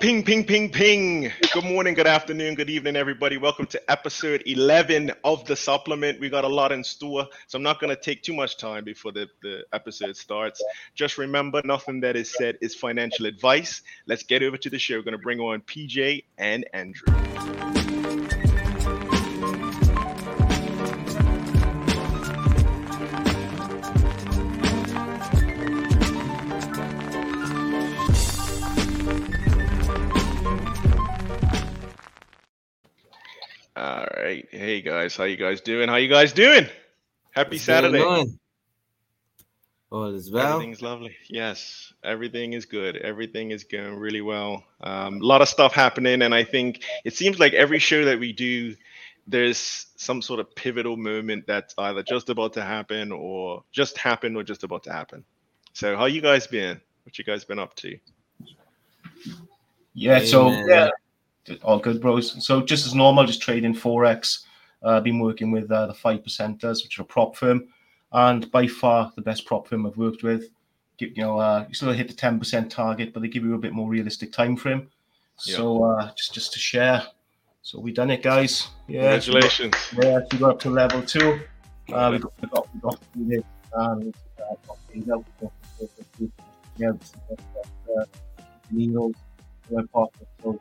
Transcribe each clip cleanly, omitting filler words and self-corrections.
Ping, ping, ping, ping. Good morning, good afternoon, good evening, everybody. Welcome to episode 11 of The Supplement. We got a lot in store, so I'm not going to take too much time before the episode starts. Just remember, nothing that is said is financial advice. Let's get over to the show. We're going to bring on PJ and Andrew. All right. Hey, guys. How you guys doing? Happy Saturday. All is well. Everything's lovely. Yes. Everything is good. Everything is going really well. A lot of stuff happening. And I think it seems like every show that we do, there's some sort of pivotal moment that's either just about to happen or just happened or just about to happen. So how you guys been? What you guys been up to? Yeah. All good, bros. So just as normal, just trading Forex. Been working with the 5 Percenters, which are a prop firm, and by far the best prop firm I've worked with. You still hit the 10% target, but they give you a bit more realistic time frame. Yeah. So just to share. So we done it, guys. Yeah. Congratulations. Yeah, we got up to level 2. So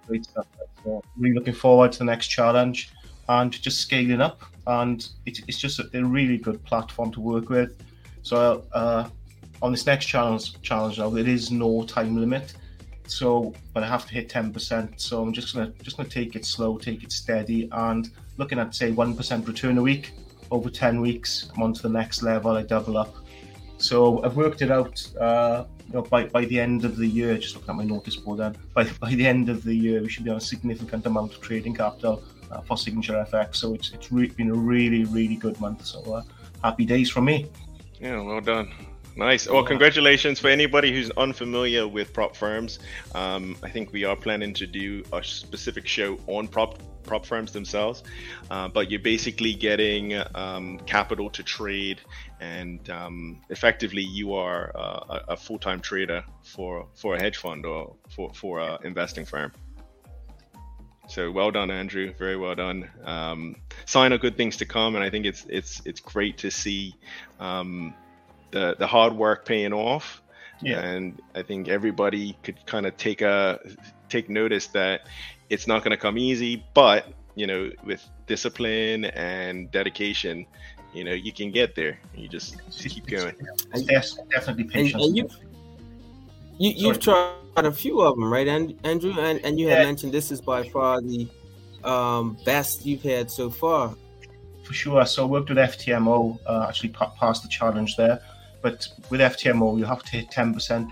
great stuff. So really looking forward to the next challenge and just scaling up. And it's just a really good platform to work with. So on this next challenge now, there is no time limit. So but I have to hit 10%. So I'm just gonna take it slow, take it steady, and looking at say 1% return a week over 10 weeks. I'm on to the next level. I double up. So I've worked it out. By the end of the year, just looking at my notice board then, by the end of the year, we should be on a significant amount of trading capital for Signature FX. So it's been a really, really good month. So happy days from me. Yeah, well done. Nice. Well, congratulations. For anybody who's unfamiliar with prop firms, I think we are planning to do a specific show on prop firms themselves, but you're basically getting capital to trade, and effectively you are a full-time trader for a hedge fund or for a investing firm. So well done, Andrew. Very well done. Sign of good things to come, and I think it's great to see the hard work paying off. Yeah. And I think everybody could kind of take notice that it's not going to come easy, but with discipline and dedication, you can get there. You just keep going. Yes, definitely patient. And you've tried a few of them, right, Andrew? And you had mentioned this is by far the best you've had so far. For sure. So I worked with FTMO, actually passed the challenge there. But with FTMO, you have to hit 10%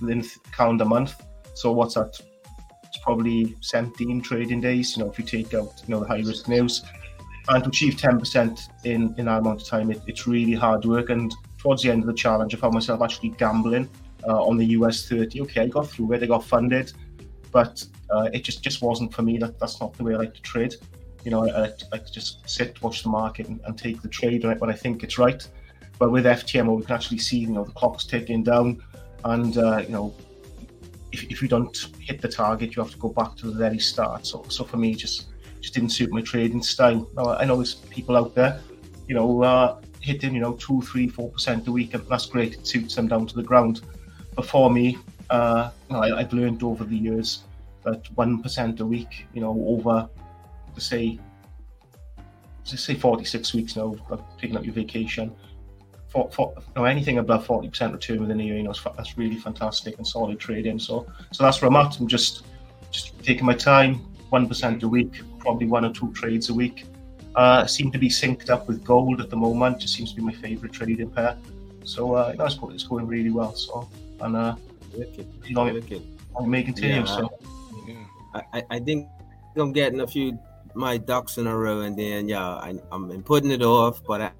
within calendar month. So what's that? It's probably 17 trading days. If you take out the high risk news, and to achieve 10% in that amount of time, it's really hard work. And towards the end of the challenge, I found myself actually gambling on the US 30. Okay, I got through it, I got funded, but it just wasn't for me. That's not the way I like to trade. I like to just sit, watch the market, and take the trade when I think it's right. But with FTMO, we can actually see, the clock's ticking down, and if you don't hit the target, you have to go back to the very start. So for me, just didn't suit my trading style. Now, I know there's people out there, hitting 2, 3, 4% a week, and that's great. It suits them down to the ground. But for me, I've learned over the years that 1% a week, over say 46 weeks now, taking up your vacation. For anything above 40% return within a year, that's really fantastic and solid trading. So that's where I'm at. I'm just taking my time, 1% a week, probably 1 or 2 trades a week. I seem to be synced up with gold at the moment. Just seems to be my favourite trading pair. So it's going really well. So and I'm making teams. I think I'm getting a few my ducks in a row, and then I'm putting it off, but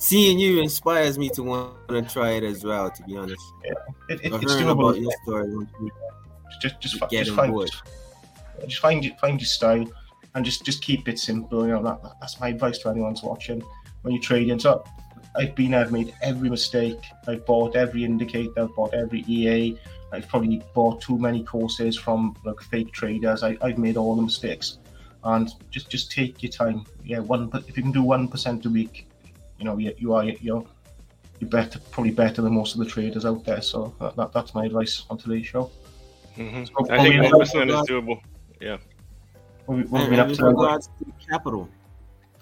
seeing you inspires me to want to try it as well, to be honest. Yeah, it's doable. Your story, find your style and just keep it simple. That's my advice to anyone's watching when you're trading. So I've made every mistake. I've bought every indicator. I've bought every EA. I've probably bought too many courses from like fake traders. I've made all the mistakes. And just take your time. Yeah, if you can do 1% a week, you're better than most of the traders out there. So that's my advice on today's show. Mm-hmm. So I think 1% is doable. Yeah. In regards to capital,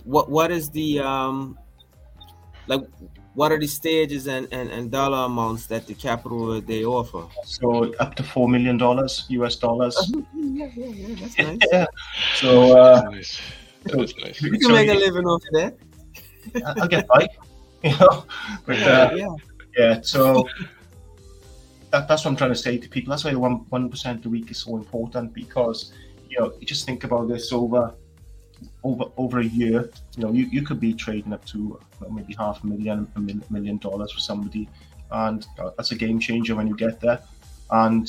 what is the what are the stages and dollar amounts that the capital they offer? So up to $4 million US dollars. Yeah, that's nice. Yeah. So that's nice. You can make a living off of that. I'll get by. But, yeah. So that's what I'm trying to say to people. That's why the 1% a week is so important, because you just think about this over a year. You could be trading up to maybe $500,000 for somebody, and that's a game changer when you get there. And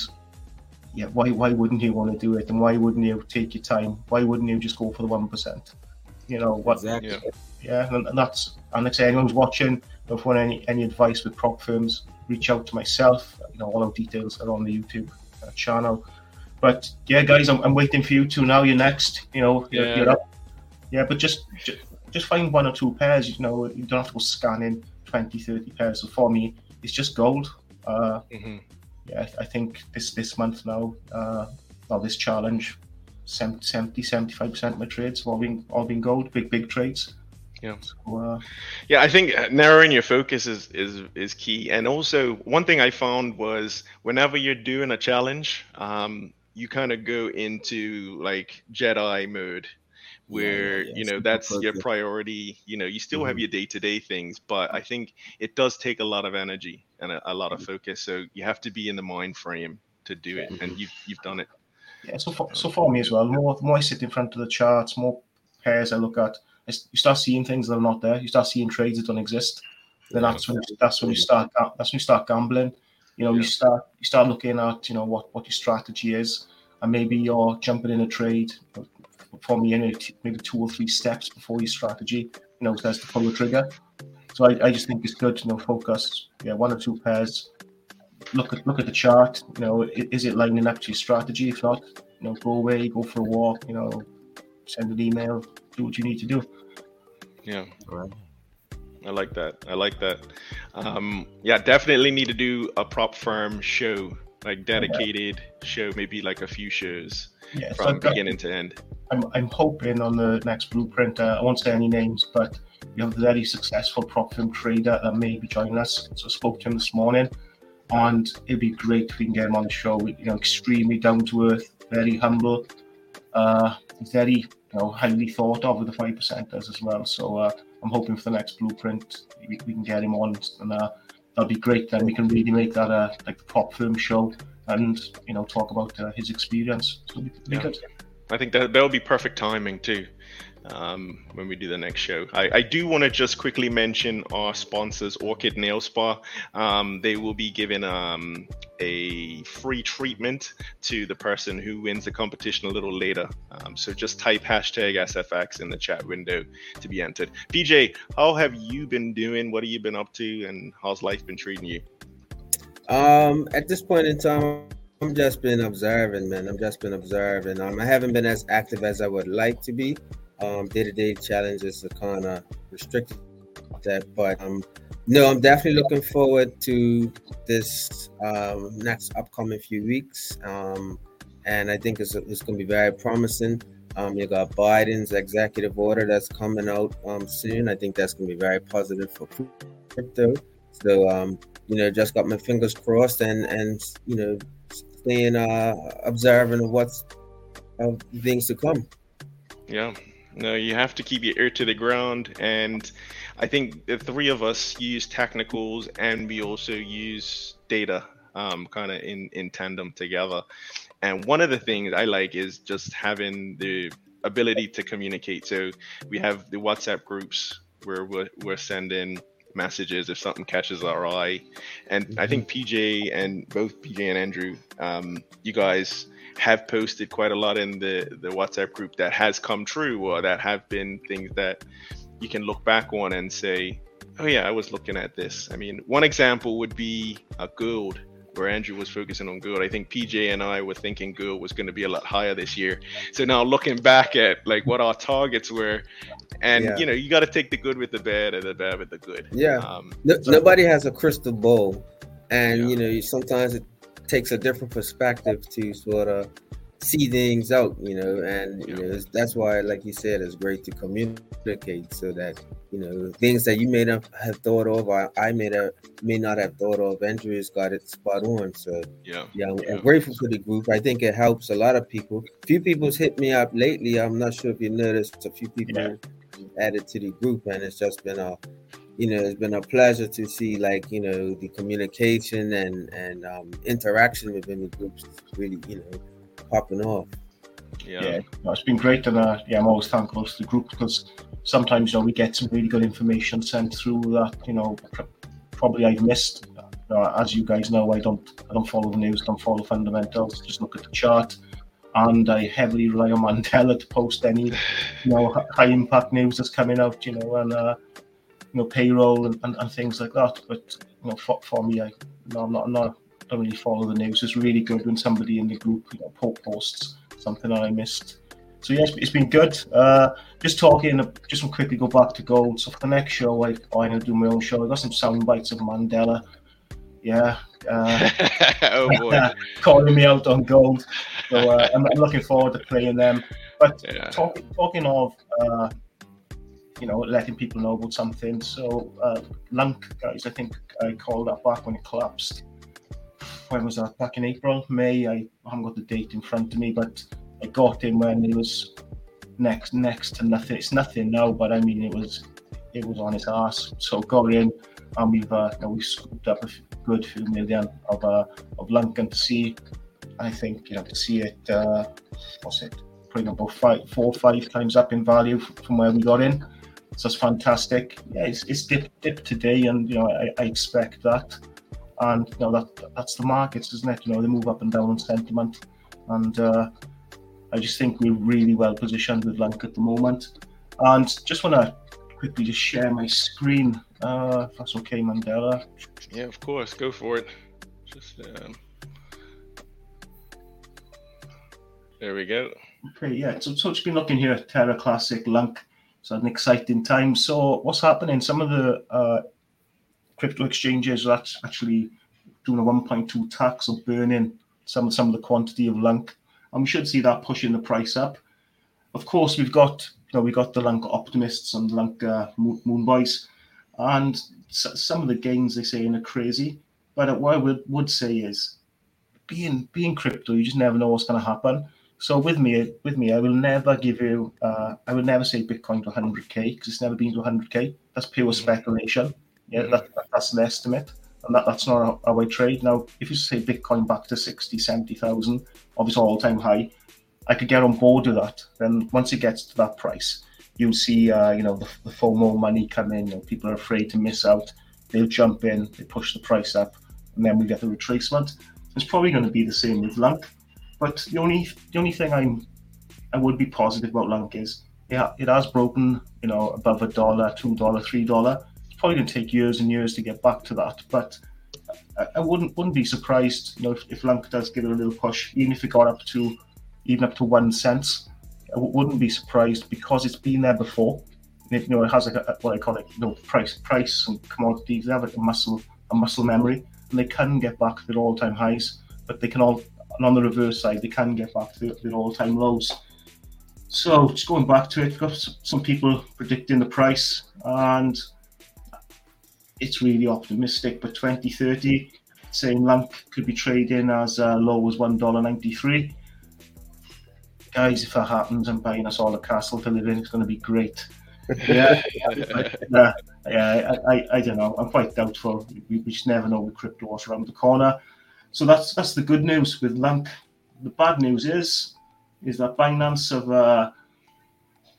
why wouldn't you want to do it? And why wouldn't you take your time? Why wouldn't you just go for the 1%? Exactly. Yeah, and that's, and like I say, anyone who's watching, if you want any advice with prop firms, reach out to myself. All our details are on the YouTube channel. But yeah, guys, I'm waiting for you two now. You're next. You're up. Yeah, but just find one or two pairs. You don't have to go scanning 20, 30 pairs. So for me, it's just gold. Yeah, I think this month now, this challenge, 75% of my trades have all been gold. Big trades. Yeah. So, I think narrowing your focus is key. And also, one thing I found was whenever you're doing a challenge, you kind of go into like Jedi mode where, that's your priority. You still have your day-to-day things, but I think it does take a lot of energy and a lot of focus. So you have to be in the mind frame to do it. And you've done it. Yeah. So for me as well, more I sit in front of the charts, more pairs I look at, you start seeing things that are not there. You start seeing trades that don't exist. Then that's when you start gambling. You start looking at what your strategy is, and maybe you're jumping in a trade for me in maybe 2 or 3 steps before your strategy starts to pull the trigger. So I just think it's good to focus one or two pairs, look at the chart, is it lining up to your strategy? If not, go away, go for a walk, send an email, do what you need to do. Yeah. Right. I like that. Definitely need to do a prop firm show, like dedicated show, maybe like a few shows from beginning to end. I'm hoping on the next Blueprint, I won't say any names, but we have a very successful prop firm trader that may be joining us. So I spoke to him this morning, and it'd be great if we can get him on the show. Extremely down to earth, very humble, very highly thought of with the 5 percenters as well. So I'm hoping for the next Blueprint we can get him on, and that'll be great. Then we can really make that like the prop firm show, and talk about his experience. So it'll be good. I think that'll be perfect timing too. When we do the next show, I do want to just quickly mention our sponsors, Orchid Nail Spa. They will be giving a free treatment to the person who wins the competition a little later. So just type #SFX in the chat window to be entered. PJ, how have you been doing? What have you been up to, and how's life been treating you? At this point in time, I'm just been observing, man. I haven't been as active as I would like to be. Day-to-day challenges are kind of restricted that, but I'm definitely looking forward to this next upcoming few weeks, and I think it's going to be very promising. You got Biden's executive order that's coming out soon. I think that's going to be very positive for crypto. So just got my fingers crossed and staying observant of what's of things to come. Yeah. No, you have to keep your ear to the ground. And I think the three of us use technicals, and we also use data kind of in tandem together. And one of the things I like is just having the ability to communicate. So we have the WhatsApp groups where we're sending messages if something catches our eye. And I think PJ and both PJ and Andrew, you guys have posted quite a lot in the WhatsApp group that has come true, or that have been things that you can look back on and say, Oh yeah, I was looking at this. I mean, one example would be gold, where Andrew was focusing on gold. I think PJ and I were thinking gold was going to be a lot higher this year. So now looking back at like what our targets were, and you know, you got to take the good with the bad and the bad with the good. Yeah. Nobody has a crystal ball, and you know, sometimes it takes a different perspective to sort of see things out, you know, and you know, that's why, like you said, it's great to communicate so that, you know, things that you may not have thought of, or I may not have thought of, Andrew's got it spot on. So I'm grateful for the group. I think it helps a lot of people. A few people's hit me up lately. I'm not sure if you noticed, a few people added to the group, and it's just been a, you know, it's been a pleasure to see, like, you know, the communication and interaction within the groups really, you know, popping off. No, it's been great, and I'm always thankful to the group, because sometimes, you know, we get some really good information sent through that, you know, probably I've missed. You know, as you guys know, I don't follow the news, don't follow fundamentals, just look at the chart, and I heavily rely on Mandela to post any, you know, high impact news that's coming out, you know, and you know, payroll and things like that. But you know, for me, I don't really follow the news. It's really good when somebody in the group, you know, posts something that I missed. So yes, it's been good. Just to quickly go back to gold. So for the next show, I'm going to do my own show. I got some sound bites of Mandela. Yeah. Oh boy. Calling me out on gold. So I'm looking forward to playing them. But talking of, you know, letting people know about something. So LUNC, guys, I think I called that back when it collapsed. When was that? Back in April, May. I haven't got the date in front of me, but I got in when it was next to nothing. It's nothing now, but I mean, it was on its ass. So got in, and we've scooped up a good few million of Lunkin to see. I think, you know, to see it. What's it? Probably about 4 or 5 times up in value from where we got in. So it's fantastic. Yeah, it's dipped today, and you know, I expect that. And you know, that's the markets, isn't it? You know, they move up and down on sentiment, and I just think we're really well positioned with LUNC at the moment. And just want to quickly just share my screen, if that's okay, Mandela. Yeah, of course, go for it. Just there we go. Okay, yeah. So it's been looking here at Terra Classic, LUNC. It's an exciting time. So what's happening? Some of the crypto exchanges are actually doing a 1.2 tax or burning some of the quantity of LUNC, and we should see that pushing the price up. Of course, we've got the LUNC optimists and LUNC moon boys, and some of the gains they're saying are crazy. But what I would say is, being crypto, you just never know what's going to happen. So with me, I will never give you, I will never say Bitcoin to 100K, because it's never been to 100K. That's pure speculation. Yeah, that's an estimate, and that's not how I trade. Now, if you say Bitcoin back to 60, 70,000, obviously all-time high, I could get on board with that. Then once it gets to that price, you'll see, you know, the FOMO money come in, and people are afraid to miss out. They'll jump in, they push the price up, and then we get the retracement. It's probably going to be the same with LUNC, but the only thing I would be positive about LUNC is, yeah, it has broken, you know, above $1, $2, $3. Probably going to take years and years to get back to that, but I wouldn't be surprised, you know, if LUNC does give it a little push, even if it got up to 1 cent. I wouldn't be surprised, because it's been there before. And if, you know, it has like a, what I call it, you know, price and commodities. They have like a muscle memory, and they can get back to their all-time highs, but they can all, and on the reverse side, they can get back to their all-time lows. So just going back to it, we've got some people predicting the price, and it's really optimistic, but 2030, saying LUNC could be trading as low as $1.93. Guys, if that happens, I'm buying us all a castle to live in. It's going to be great. Yeah, I don't know. I'm quite doubtful. We just never know with crypto what's around the corner. So that's the good news with LUNC. The bad news is that Binance have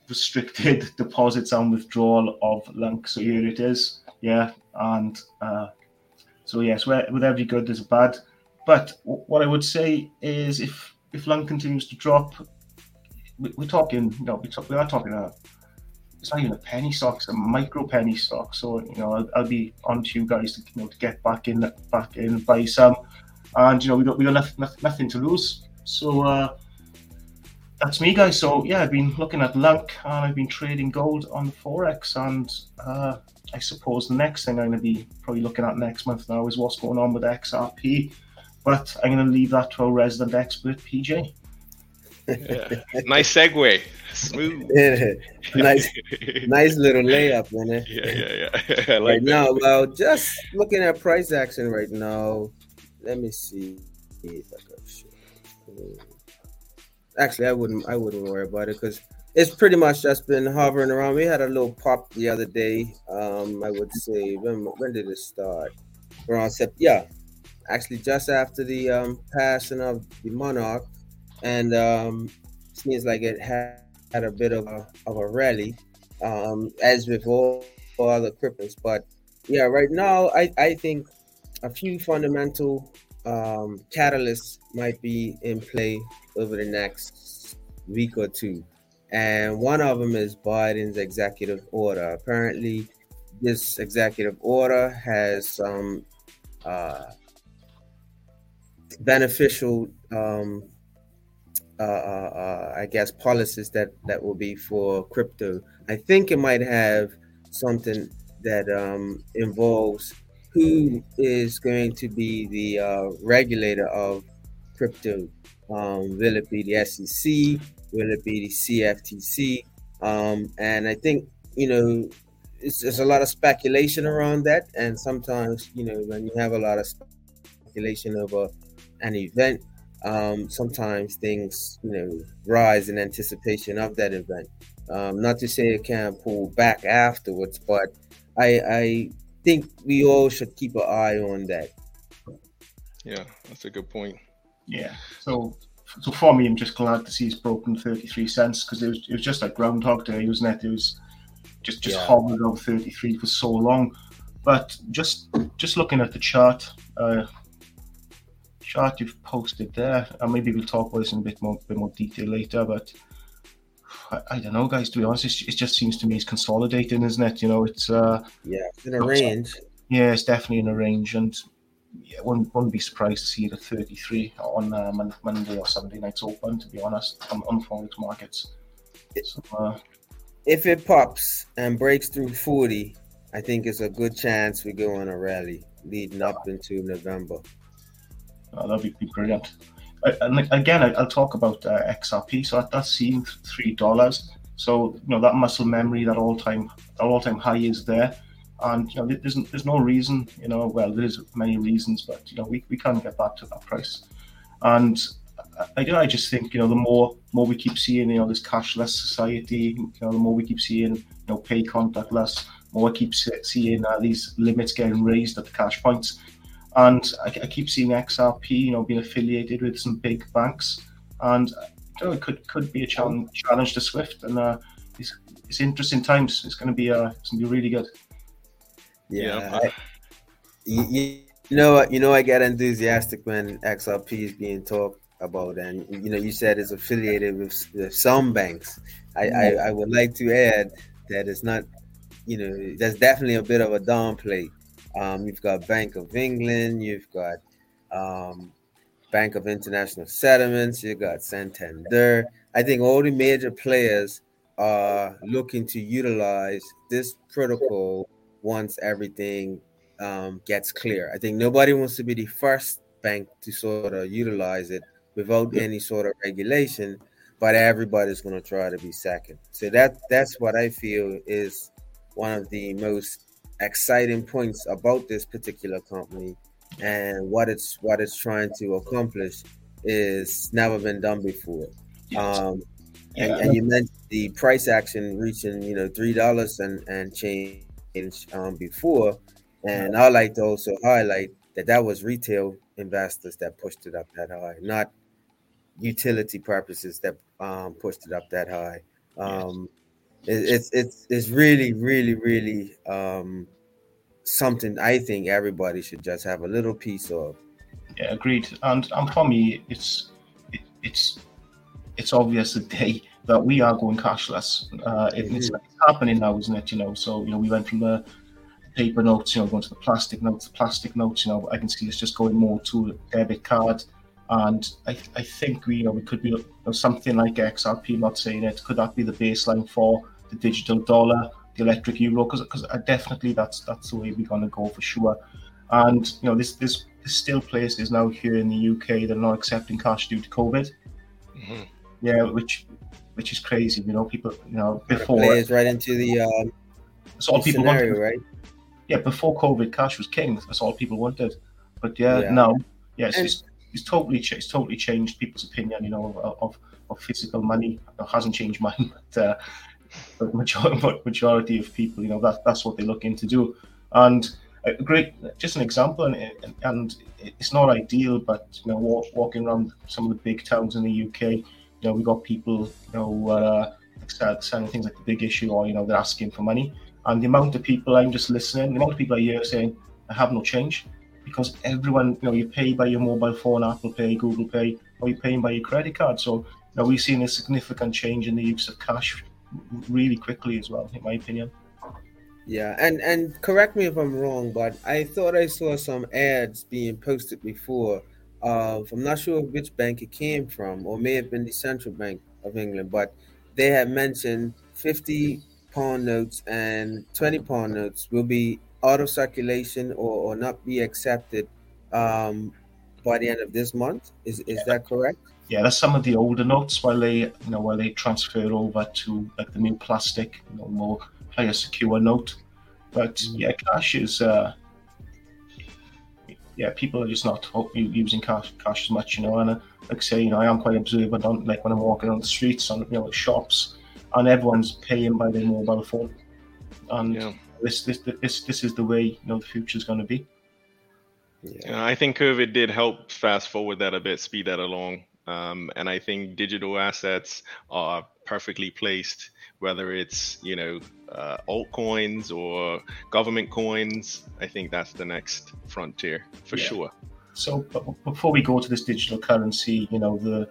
restricted deposits and withdrawal of LUNC. So here it is. Yeah, and so yes, with every good there's a bad. But what I would say is, if LUNC continues to drop, we're talking, you know, we are talking it's not even a penny stock, it's a micro penny stock. So, you know, I'll be on to you guys to, you know, to get back in, buy some. And, you know, we got nothing to lose. So that's me, guys. So yeah, I've been looking at LUNC and I've been trading gold on Forex, and I suppose the next thing I'm going to be probably looking at next month now is what's going on with XRP. But I'm going to leave that to our resident expert, PJ. Yeah. Nice segue. Smooth. Yeah. Nice little layup, man. Yeah. I like right that. Now, well, just looking at price action right now. Let me see if I can show. Actually, I wouldn't worry about it because it's pretty much just been hovering around. We had a little pop the other day. I would say when did it start? Around actually just after the passing of the Monarch, and seems like it had a bit of a rally, as with all other cryptos. But yeah, right now I think a few fundamental catalysts might be in play over the next week or two, and one of them is Biden's executive order. Apparently, this executive order has some beneficial, I guess, policies that will be for crypto. I think it might have something that involves who is going to be the regulator of crypto. Will it be the SEC? Will it be the CFTC? And I think, you know, there's a lot of speculation around that. And sometimes, you know, when you have a lot of speculation over an event, sometimes things, you know, rise in anticipation of that event. Not to say it can't pull back afterwards, but I think we all should keep an eye on that. Yeah, that's a good point. Yeah, so for me, I'm just glad to see it's broken 33 cents, because it was just like Groundhog Day, wasn't it? It was just hovered over 33 for so long. But just looking at the chart you've posted there, and maybe we'll talk about this in a bit more detail later, but I don't know, guys, to be honest, it just seems to me it's consolidating, isn't it? You know, it's it's in a range. Yeah, it's definitely in a range, and yeah, wouldn't be surprised to see it at 33 on Monday or Sunday night's open, to be honest, on Forex markets. So, if it pops and breaks through 40, I think it's a good chance we go on a rally leading up into November. Oh, that'd be brilliant. And again, I'll talk about XRP. So that's seen $3. So, you know, that muscle memory, that all-time high is there. And, you know, there's no reason, you know, well, there's many reasons, but, you know, we can't get back to that price. And I just think, you know, the more we keep seeing, you know, this cashless society, you know, the more we keep seeing, you know, pay contactless, more I keep seeing these limits getting raised at the cash points. And I keep seeing XRP, you know, being affiliated with some big banks, and you know, it could be a challenge to SWIFT. And it's interesting times. It's going to be really good. Yeah, you know, I got enthusiastic when XRP is being talked about, and you know, you said it's affiliated with some banks. I would like to add that it's not. You know, that's definitely a bit of a downplay. You've got Bank of England, you've got Bank of International Settlements, you've got Santander. I think all the major players are looking to utilize this protocol once everything gets clear. I think nobody wants to be the first bank to sort of utilize it without any sort of regulation, but everybody's going to try to be second. So that's what I feel is one of the most exciting points about this particular company, and what it's trying to accomplish is never been done before. And you mentioned the price action reaching, you know, $3 and change before, and I like to also highlight that was retail investors that pushed it up that high, not utility purposes that pushed it up that high. It's really, really, really something I think everybody should just have a little piece of. Yeah, agreed. And for me, it's obvious the day that we are going cashless. It's happening now, isn't it? You know, so, you know, we went from the paper notes, you know, going to the plastic notes, you know, I can see it's just going more to a debit card. And I think we, you know, we could be, you know, something like XRP, I'm not saying it, could that be the baseline for the digital dollar, the electric euro? Because definitely that's the way we're going to go for sure. And, you know, this still places now here in the UK that are not accepting cash due to COVID. Mm-hmm. Yeah, which is crazy. You know, people, you know, before... It plays right into the scenario, people wanted, right? Yeah, before COVID, cash was king. That's all people wanted. But now, yes, it's totally changed people's opinion, you know, of physical money. It hasn't changed mine, but the majority of people, you know, that's what they're looking to do. And just an example, and it's not ideal, but, you know, walking around some of the big towns in the UK, you know, we got people, you know, selling things like the big issue, or, you know, they're asking for money. And the amount of people I'm just listening, the amount of people I hear saying, I have no change. Because everyone, you know, you pay by your mobile phone, Apple Pay, Google Pay, or you're paying by your credit card. So, you know, we've seen a significant change in the use of cash really quickly as well, in my opinion. Yeah, and correct me if I'm wrong, but I thought I saw some ads being posted before. I'm not sure which bank it came from, or may have been the Central Bank of England, but they had mentioned 50 pound notes and 20 pound notes will be auto circulation or not be accepted by the end of this month. Is that correct? Yeah, that's some of the older notes while they transfer over to like the new plastic, you know, more higher secure note. But cash is people are just not using cash as much, you know. And like I say, you know, I am quite observant on, like, when I'm walking on the streets and, you know, shops, and everyone's paying by their mobile phone. And this is the way, you know, the future is going to be. Yeah, I think COVID did help fast forward that a bit, speed that along. And I think digital assets are perfectly placed, whether it's, you know, altcoins or government coins. I think that's the next frontier for sure. So before we go to this digital currency, you know, the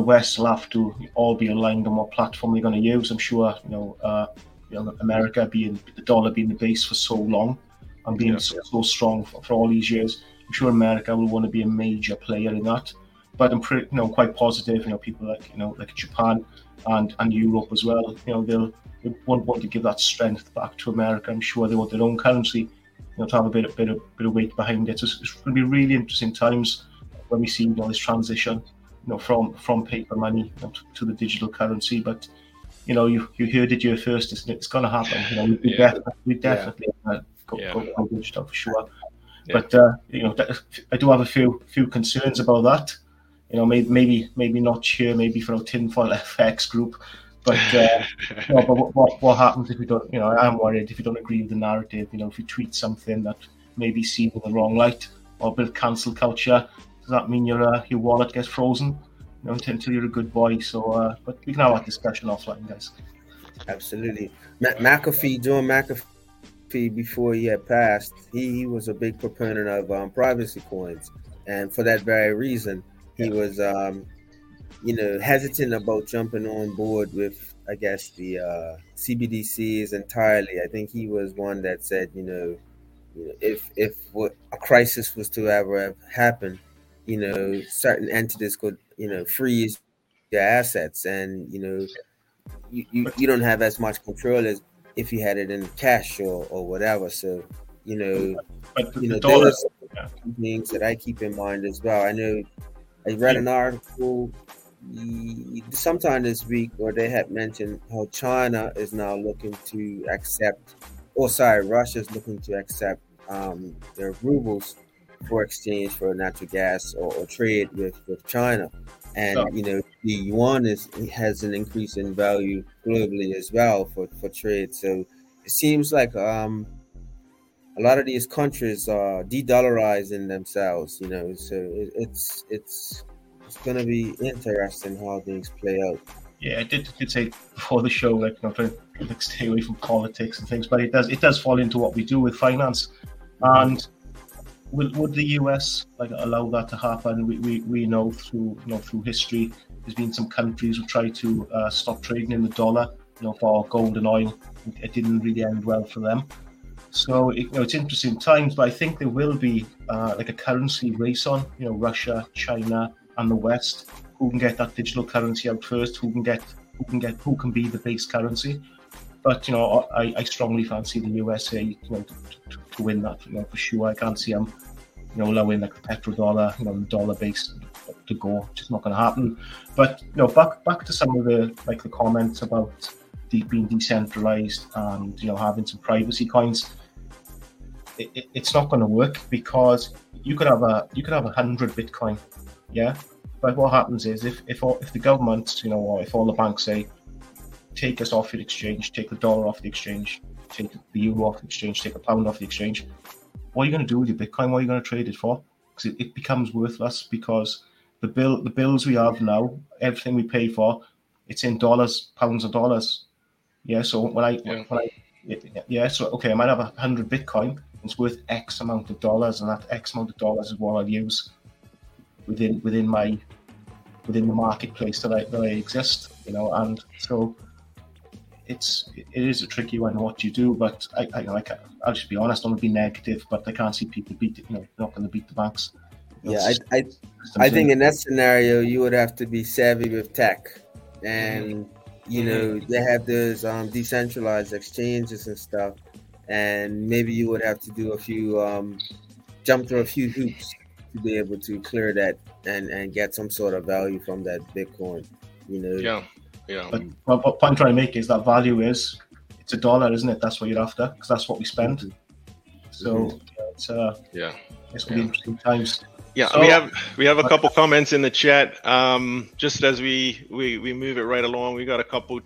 West will have to all be aligned on what platform they're going to use. I'm sure, you know, America being the dollar being the base for so long and being so strong for all these years, I'm sure America will want to be a major player in that. But I'm pretty, you know, quite positive. You know, people like, you know, like Japan and Europe as well. You know, they won't want to give that strength back to America. I'm sure they want their own currency, you know, to have a bit of weight behind it. So it's going to be really interesting times when we see, you know, this transition, you know, from paper money, you know, to the digital currency. But, you know, you heard it here first. It's going to happen. You know, we definitely go digital for sure. Yeah. But you know, I do have a few concerns about that. You know, maybe not here, maybe for our tinfoil FX group. But you know, but what happens if we don't? You know, I'm worried if we don't agree with the narrative. You know, if we tweet something that may be seen in the wrong light, or build cancel culture, does that mean your wallet gets frozen? You know, until you're a good boy. So, but we can have that discussion offline, guys. Absolutely. McAfee, before he had passed, he was a big proponent of privacy coins, and for that very reason, he was, you know, hesitant about jumping on board with, I guess, the CBDCs entirely. I think he was one that said, you know, if a crisis was to ever happen, you know, certain entities could, you know, freeze their assets, and, you know, you don't have as much control as if you had it in cash or whatever. So, you know, those are things that I keep in mind as well. I know I read an article sometime this week where they had mentioned how China is now looking to accept, Russia is looking to accept their rubles for exchange for natural gas or trade with China. And, you know, the yuan has an increase in value globally as well for trade. So it seems like a lot of these countries are de-dollarizing themselves, you know, so it's going to be interesting how things play out. Yeah, I did say before the show, like, you know, like, stay away from politics and things, but it does fall into what we do with finance. And Would the US like allow that to happen? We know through history, there's been some countries who try to stop trading in the dollar, for gold and oil. It didn't really end well for them. So it's interesting times, but I think there will be like a currency race on, Russia, China, and the West. Who can get that digital currency out first? Who can be the base currency? But I strongly fancy the USA to win that. For sure, I can't see them allowing like the petrodollar, the dollar base to go. It's just not going to happen. But back to some of the comments about being decentralized and having some privacy coins. It's not going to work because you could have 100 Bitcoin, yeah. But what happens is if the government, or if all the banks say, take us off the exchange, take the dollar off the exchange, take the euro off the exchange, take the pound off the exchange, what are you going to do with your Bitcoin? What are you going to trade it for? Because it becomes worthless because the bills we have now, everything we pay for, it's in dollars, pounds, and dollars. Yeah. So I might have 100 Bitcoin. It's worth X amount of dollars, and that X amount of dollars is what I'll use within the marketplace that I exist, and so it is a tricky one what you do, but I'll just be honest, I'm gonna be negative, but I can't see people beat it, not gonna beat the banks. I think in that scenario you would have to be savvy with tech, and they have those decentralized exchanges and stuff, and maybe you would have to do a few jump through a few hoops to be able to clear that and get some sort of value from that Bitcoin, Yeah. But what point I'm trying to make is that value is it's a dollar, isn't it? That's what you're after, because that's what we spend. Mm-hmm. So it's gonna be interesting times. Yeah, so, we have a couple comments in the chat. Just as we move it right along, we got a couple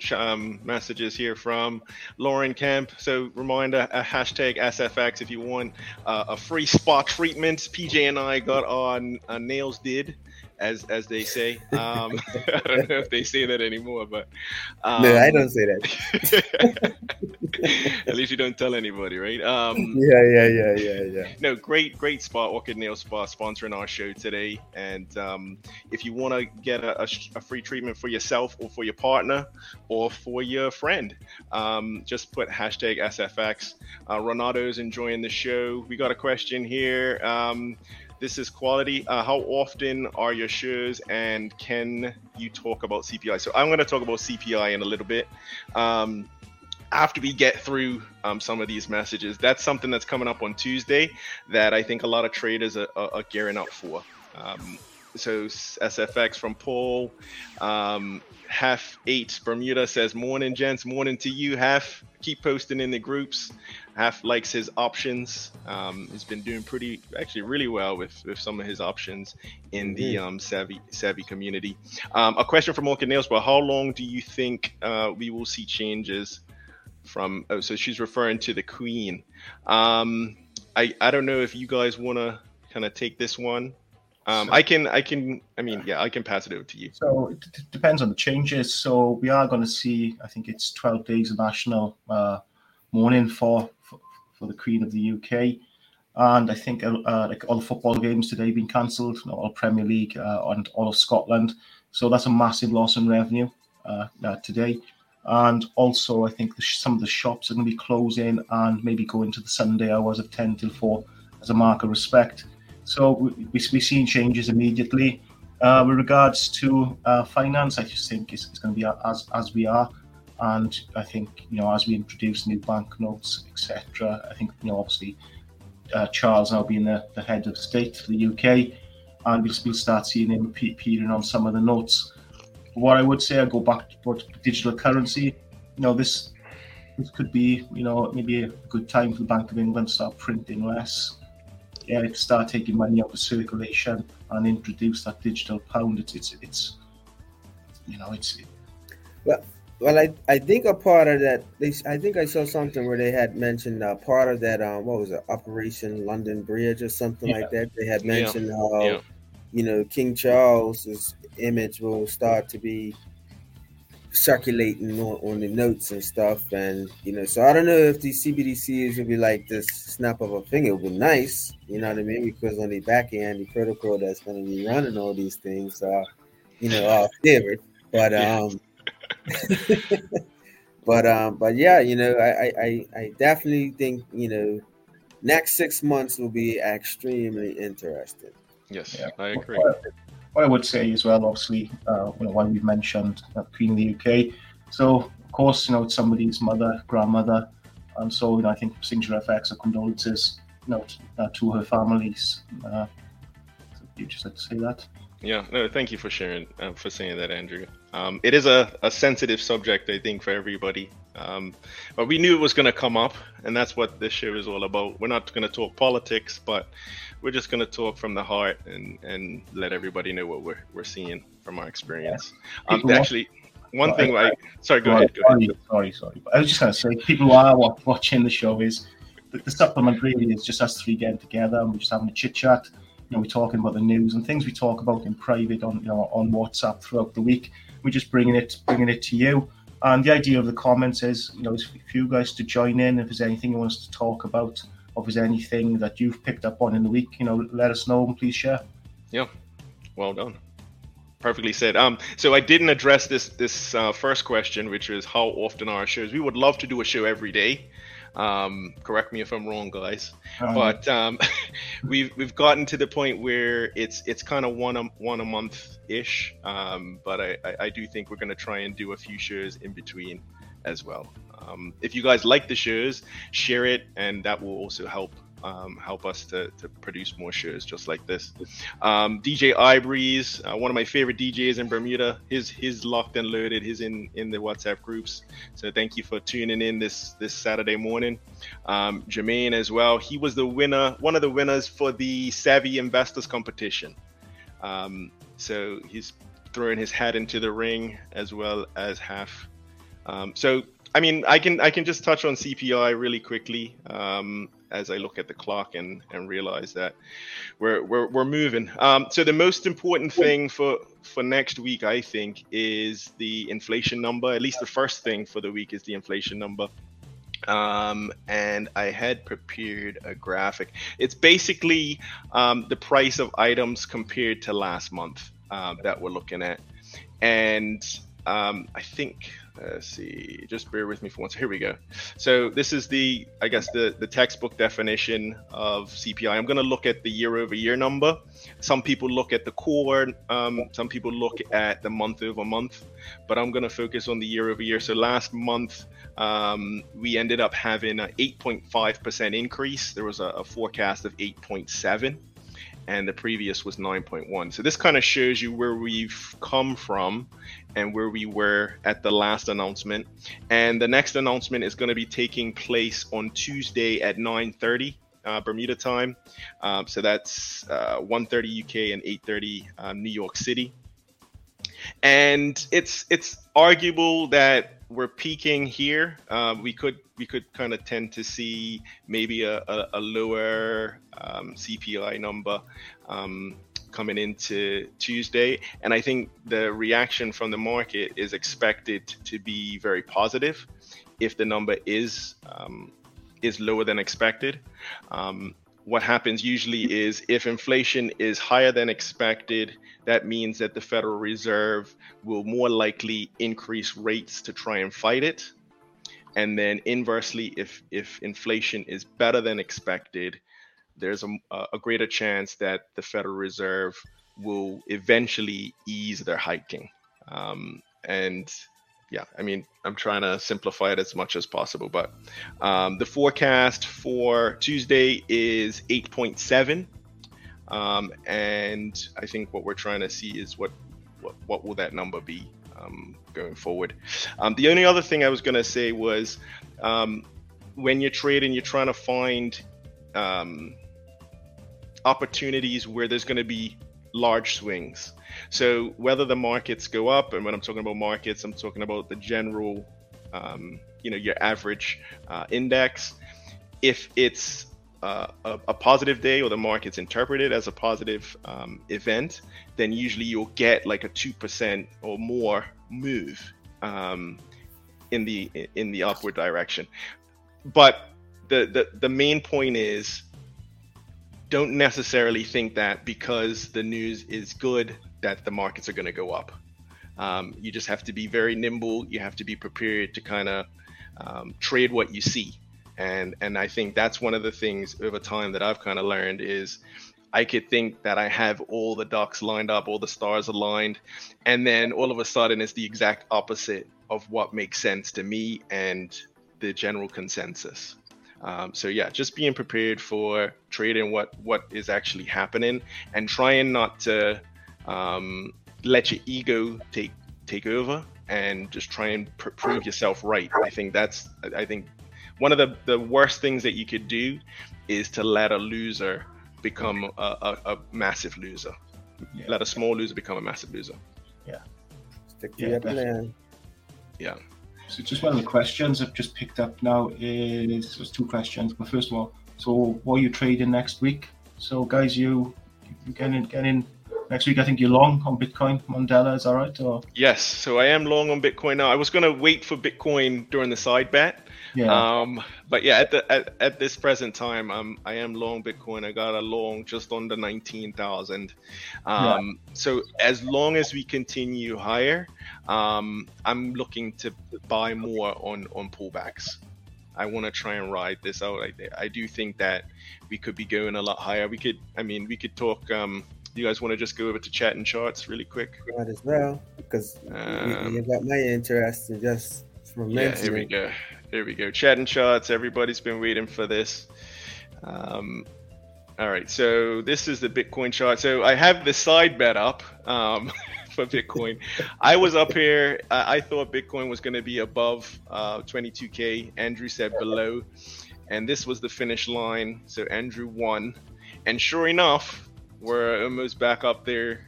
messages here from Lauren Kemp. So reminder, hashtag SFX if you want a free spa treatment. PJ and I got our nails did. As they say, I don't know if they say that anymore, but no, I don't say that. At least you don't tell anybody, right? Yeah. No, great spa, Orchid Nail Spa, sponsoring our show today. And if you want to get a free treatment for yourself, or for your partner, or for your friend, just put hashtag SFX. Renato's enjoying the show. We got a question here. This is quality. How often are your shows, and can you talk about CPI? So I'm going to talk about CPI in a little bit after we get through some of these messages. That's something that's coming up on Tuesday that I think a lot of traders are gearing up for. So SFX from Paul, half eight Bermuda says, morning gents, morning to you, half. Keep posting in the groups. Half likes his options. He's been doing really well with some of his options in the savvy community. A question from Orchid Nail Spa: how long do you think we will see changes from? Oh, so she's referring to the Queen. I don't know if you guys want to kind of take this one. I can pass it over to you. So it depends on the changes. So we are going to see, I think it's 12 days of national mourning for the Queen of the UK. And I think like all the football games today being cancelled, all Premier League and all of Scotland. So that's a massive loss in revenue today. And also I think some of the shops are going to be closing and maybe going to the Sunday hours of 10 till 4 as a mark of respect. So we've seen changes immediately. With regards to finance, I just think it's going to be as we are. And I think, as we introduce new banknotes, etc., I think, obviously, Charles now being the head of state for the UK, and we'll start seeing him appearing on some of the notes. What I would say, I go back to digital currency. This could be, maybe a good time for the Bank of England to start printing less. Yeah, start taking money out of circulation and introduce that digital pound. Well, I think a part of that. I think I saw something where they had mentioned part of that. What was it, Operation London Bridge or something like that? They had mentioned how King Charles's image will start to be circulating on the notes and stuff. And, you know, so I don't know if the CBDC is going to be like this snap of a finger. It would be nice, you know what I mean? Because on the back end, the protocol that's going to be running all these things are, you know, our favorite. But, but yeah, you know, I definitely think, you know, next 6 months will be extremely interesting. Yes, yeah. I agree. What I would say as well, obviously, you know, one we've mentioned, Queen of the UK. So, of course, you know, it's somebody's mother, grandmother. And so, you know, I think Signature FX, our condolences, you know, to her families. You just like to say that? Yeah, no, thank you for sharing, for saying that, Andrew. It is a sensitive subject, I think, for everybody. But we knew it was going to come up, and that's what this show is all about. We're not going to talk politics, but we're just going to talk from the heart and let everybody know what we're seeing from our experience. Actually, one thing I... Sorry, go ahead. Sorry. But I was just going to say, people who are watching the show is that the supplement really is just us three getting together and we're just having a chit-chat. You know, we're talking about the news and things we talk about in private on, you know, on WhatsApp throughout the week. We're just bringing it to you. And the idea of the comments is, you know, is for you guys to join in. If there's anything you want us to talk about, or if there's anything that you've picked up on in the week, you know, let us know and please share. Yeah, well done. Perfectly said. So I didn't address this first question, which is how often are our shows? We would love to do a show every day. Correct me if I'm wrong, guys, but we've gotten to the point where it's kind of one a month ish. But I do think we're going to try and do a few shows in between as well. If you guys like the shows, share it, and that will also help us to produce more shows just like this. DJ Ibreeze, one of my favorite DJs in Bermuda, he's locked and loaded. He's in the WhatsApp groups. So thank you for tuning in this Saturday morning. Jermaine as well. He was the winner, one of the winners for the Savvy Investors competition. So he's throwing his hat into the ring as well as half. So I mean, I can just touch on CPI really quickly. As I look at the clock and realize that we're moving. So the most important thing for next week, I think, is the inflation number. At least the first thing for the week is the inflation number. And I had prepared a graphic. It's basically the price of items compared to last month that we're looking at. And I think... Let's see, just bear with me for once. Here we go. So this is the, I guess, the textbook definition of CPI. I'm going to look at the year over year number. Some people look at the core, some people look at the month over month, but I'm going to focus on the year over year. So last month, we ended up having an 8.5% increase. There was a forecast of 8.7%. And the previous was 9.1. So this kind of shows you where we've come from and where we were at the last announcement. And the next announcement is going to be taking place on Tuesday at 9:30 Bermuda time. So that's 1:30 UK and 8:30 New York City. And it's arguable that we're peaking here. We could kind of tend to see maybe a lower CPI number coming into Tuesday. And I think the reaction from the market is expected to be very positive if the number is lower than expected. What happens usually is if inflation is higher than expected, that means that the Federal Reserve will more likely increase rates to try and fight it. And then inversely, if inflation is better than expected, there's a greater chance that the Federal Reserve will eventually ease their hiking. And yeah, I mean, I'm trying to simplify it as much as possible, but the forecast for Tuesday is 8.7. And I think what we're trying to see is what will that number be going forward. The only other thing I was going to say was when you're trading, you're trying to find opportunities where there's going to be large swings. So whether the markets go up, and when I'm talking about markets, I'm talking about the general, you know, your average index. If it's a positive day or the market's interpreted as a positive event, then usually you'll get like a 2% or more move in the upward direction. But the main point is, don't necessarily think that because the news is good that the markets are going to go up. You just have to be very nimble. You have to be prepared to kind of trade what you see. And I think that's one of the things over time that I've kind of learned is I could think that I have all the ducks lined up, all the stars aligned, and then all of a sudden it's the exact opposite of what makes sense to me and the general consensus. So yeah, just being prepared for trading what is actually happening, and trying not to let your ego take over, and just try and prove yourself right. I think one of the worst things that you could do is to let a loser become a massive loser. Yeah. Let a small loser become a massive loser. Yeah. Stick to your plan. Yeah. So just one of the questions I've just picked up now is, there's two questions, but first of all, so what are you trading next week? So guys, you get in next week. I think you're long on Bitcoin. Mandela, is that right? Or? Yes, so I am long on Bitcoin now. I was going to wait for Bitcoin during the side bet. Yeah. But yeah, at this present time, I am long Bitcoin. I got a long just under 19,000. So as long as we continue higher, I'm looking to buy more on pullbacks. I want to try and ride this out. I do think that we could be going a lot higher. We could talk. Do you guys want to just go over to chat and charts really quick? Might as well, because you got my interest in just from next. Yeah, here we go. Chat and charts. Everybody's been waiting for this. All right, so this is the Bitcoin chart. So I have the side bet up for Bitcoin. I was up here. I thought Bitcoin was going to be above 22K. Andrew said below, and this was the finish line. So Andrew won, and sure enough, we're almost back up there,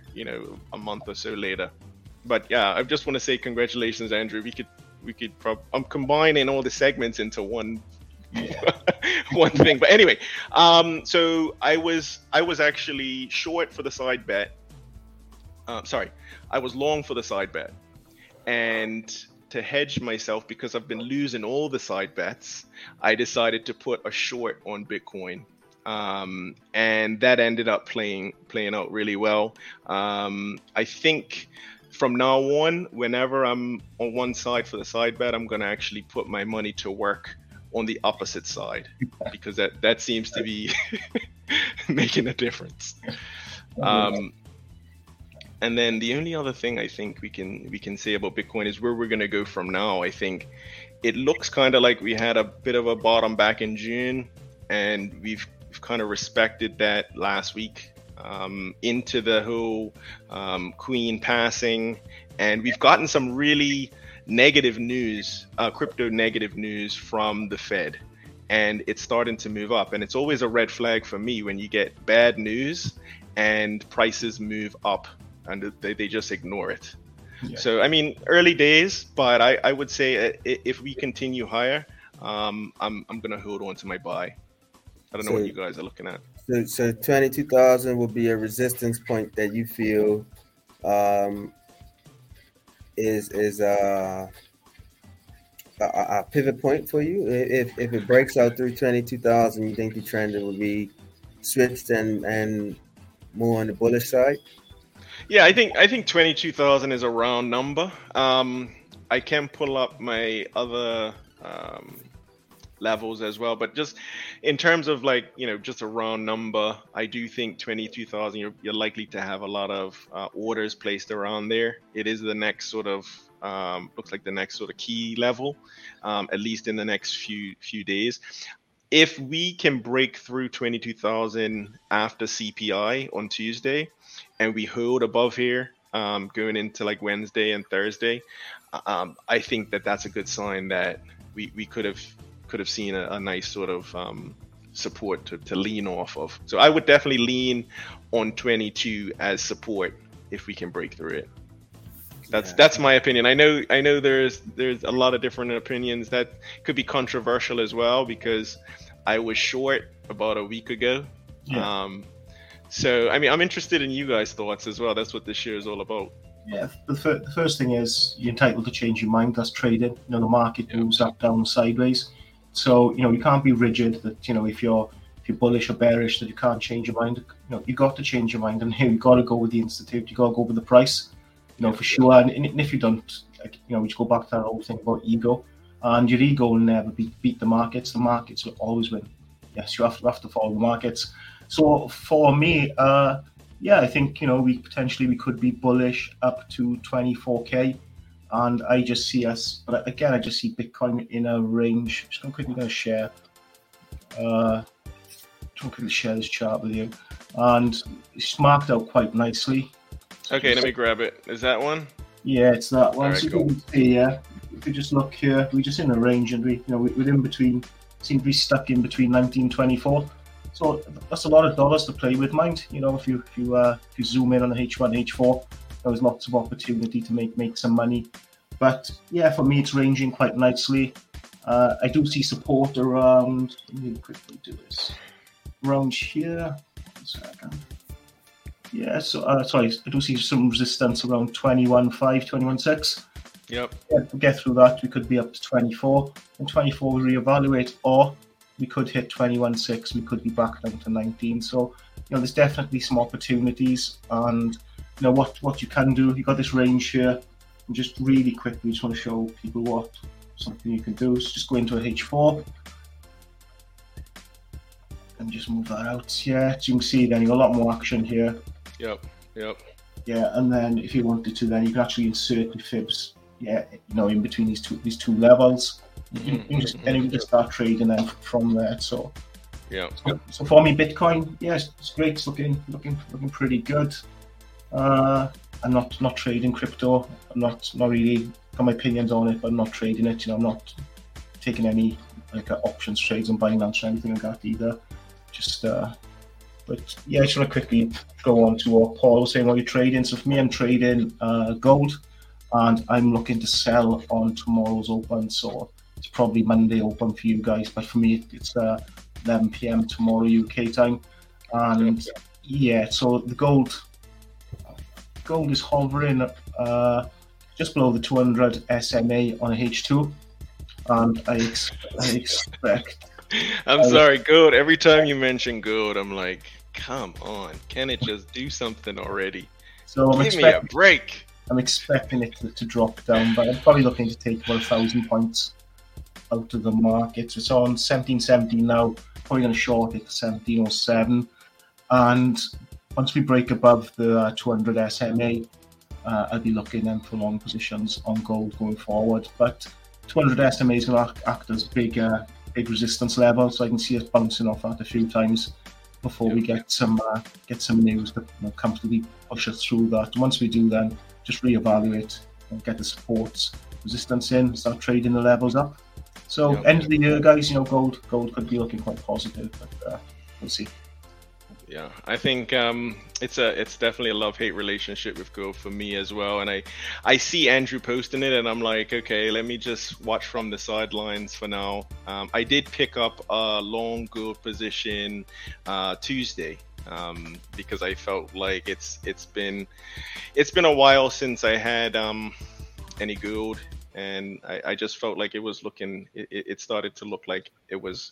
a month or so later. But yeah, I just want to say congratulations, Andrew. We could probably, I'm combining all the segments into one one thing. But anyway, so I was actually short for the side bet. I was long for the side bet, and to hedge myself because I've been losing all the side bets, I decided to put a short on Bitcoin. And that ended up playing out really well. I think from now on, whenever I'm on one side for the side bet, I'm going to actually put my money to work on the opposite side, because that seems to be making a difference. And then the only other thing I think we can say about Bitcoin is where we're going to go from now. I think it looks kind of like we had a bit of a bottom back in June, and we've kind of respected that last week into the whole Queen passing, and we've gotten some really negative news, crypto negative news from the Fed, and it's starting to move up. And it's always a red flag for me when you get bad news and prices move up and they just ignore it. Yeah. So early days, but I would say if we continue higher, I'm gonna hold on to my buy. I don't know what you guys are looking at. So 22,000 will be a resistance point that you feel is a pivot point for you. If it breaks out through 22,000, you think the trend will be switched and more on the bullish side? Yeah, I think 22,000 is a round number. I can pull up my other levels as well, but just in terms of just a round number, I do think 22,000 you're likely to have a lot of orders placed around there. It is the next sort of looks like the next sort of key level, at least in the next few days. If we can break through 22,000 after CPI on Tuesday and we hold above here going into Wednesday and Thursday, I think that's a good sign that we could have seen a nice sort of support to lean off of. So I would definitely lean on 22 as support if we can break through it. That's my opinion. I know there's a lot of different opinions that could be controversial as well, because I was short about a week ago. Yeah. So I'm interested in you guys' thoughts as well. That's what this year is all about. Yeah, the first thing is you're entitled to change your mind. That's trading. You know, the market moves up, down, sideways. So, you know, you can't be rigid that, you know, if you're bullish or bearish, that you can't change your mind. You know, you got to change your mind. And here, you got to go with the institute. You got to go with the price, you know, for sure. And if you don't, like, you know, we just go back to that whole thing about ego. And your ego will never beat the markets. The markets will always win. Yes, you have to follow the markets. So for me, yeah, I think, you know, we could be bullish up to 24K. And I just see us, but again, I just see Bitcoin in a range. So I'm quickly going to share. I'm quickly share this chart with you. And it's marked out quite nicely. Okay, let me grab it. Is that one? Yeah, it's that one. Right, so cool. You can see, yeah. If you just look here, we're just in a range, and we, you know, we're in between, seem to be stuck in between 19 and 24. So that's a lot of dollars to play with, mind. You know, if you zoom in on the H1, H4, there was lots of opportunity to make some money. But yeah, for me, it's ranging quite nicely. I do see support around. Let me quickly do this. Around here. One second. Yeah. So I do see some resistance around 21.5, 21.6. Yep. Yeah, if we get through that, we could be up to 24, and 24 we reevaluate, or we could hit 21.6. We could be back down to 19. So, you know, there's definitely some opportunities, and you know what you can do. You got this range here. And just really quickly, just want to show people what something you can do. So just go into a H4 and just move that out. Yeah, so you can see then you got a lot more action here. Yep. Yeah, and then if you wanted to, then you can actually insert the fibs. Yeah, you know, in between these two levels, and you can just start trading then from there. So, yeah. So for me, Bitcoin, yes, it's great. It's looking pretty good. I'm not trading crypto. I'm not really got my opinions on it, but I'm not trading it. You know, I'm not taking any like options trades on Binance or anything like that either. Just. But yeah, I just want to quickly go on to what Paul was saying while you're trading. So for me, I'm trading gold. And I'm looking to sell on tomorrow's open, so it's probably Monday open for you guys. But for me, it's 11 p.m. tomorrow UK time, and yeah, so the gold is hovering just below the 200 SMA on a H2, and I expect. I'm sorry, gold. Every time you mention gold, I'm like, come on, can it just do something already? So give me a break. I'm expecting it to drop down, but I'm probably looking to take about 1,000 points out of the market. So it's on 17.70 now, probably going to short it to 17.07. And once we break above the 200 SMA, I'll be looking then for long positions on gold going forward. But 200 SMA is going to act as big resistance level, so I can see it bouncing off that a few times before we get some news that will comfortably push us through that. Once we do then, just reevaluate and get the supports, resistance in, start trading the levels up. So end of the year, guys, you know, gold could be looking quite positive, but we'll see. Yeah, I think it's definitely a love-hate relationship with gold for me as well. And I see Andrew posting it, and I'm like, okay, let me just watch from the sidelines for now. I did pick up a long gold position Tuesday. Because I felt like it's been a while since I had any gold, and I just felt like it started to look like it was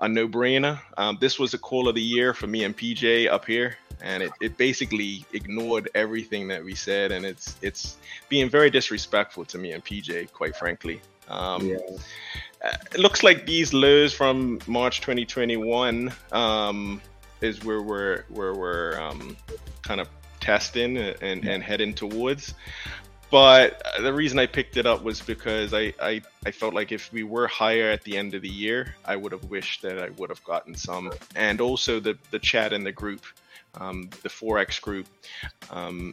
a no-brainer. This was a call of the year for me and PJ up here, and it basically ignored everything that we said, and it's being very disrespectful to me and PJ, quite frankly. It looks like these lows from March 2021 is where we're kind of testing and heading towards. But the reason I picked it up was because I felt like if we were higher at the end of the year, I would have wished that I would have gotten some. And also the chat in the group, the Forex group,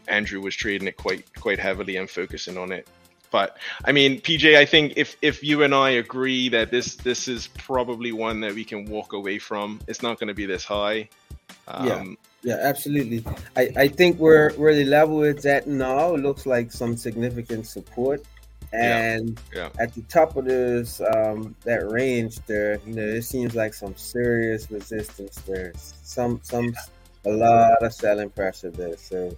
Andrew was trading it quite heavily and focusing on it. But I mean, PJ, I think if you and I agree that this is probably one that we can walk away from, it's not going to be this high. Yeah, absolutely. I think where the level it's at now looks like some significant support, and at the top of this that range there, you know, it seems like some serious resistance there. Some a lot of selling pressure there. So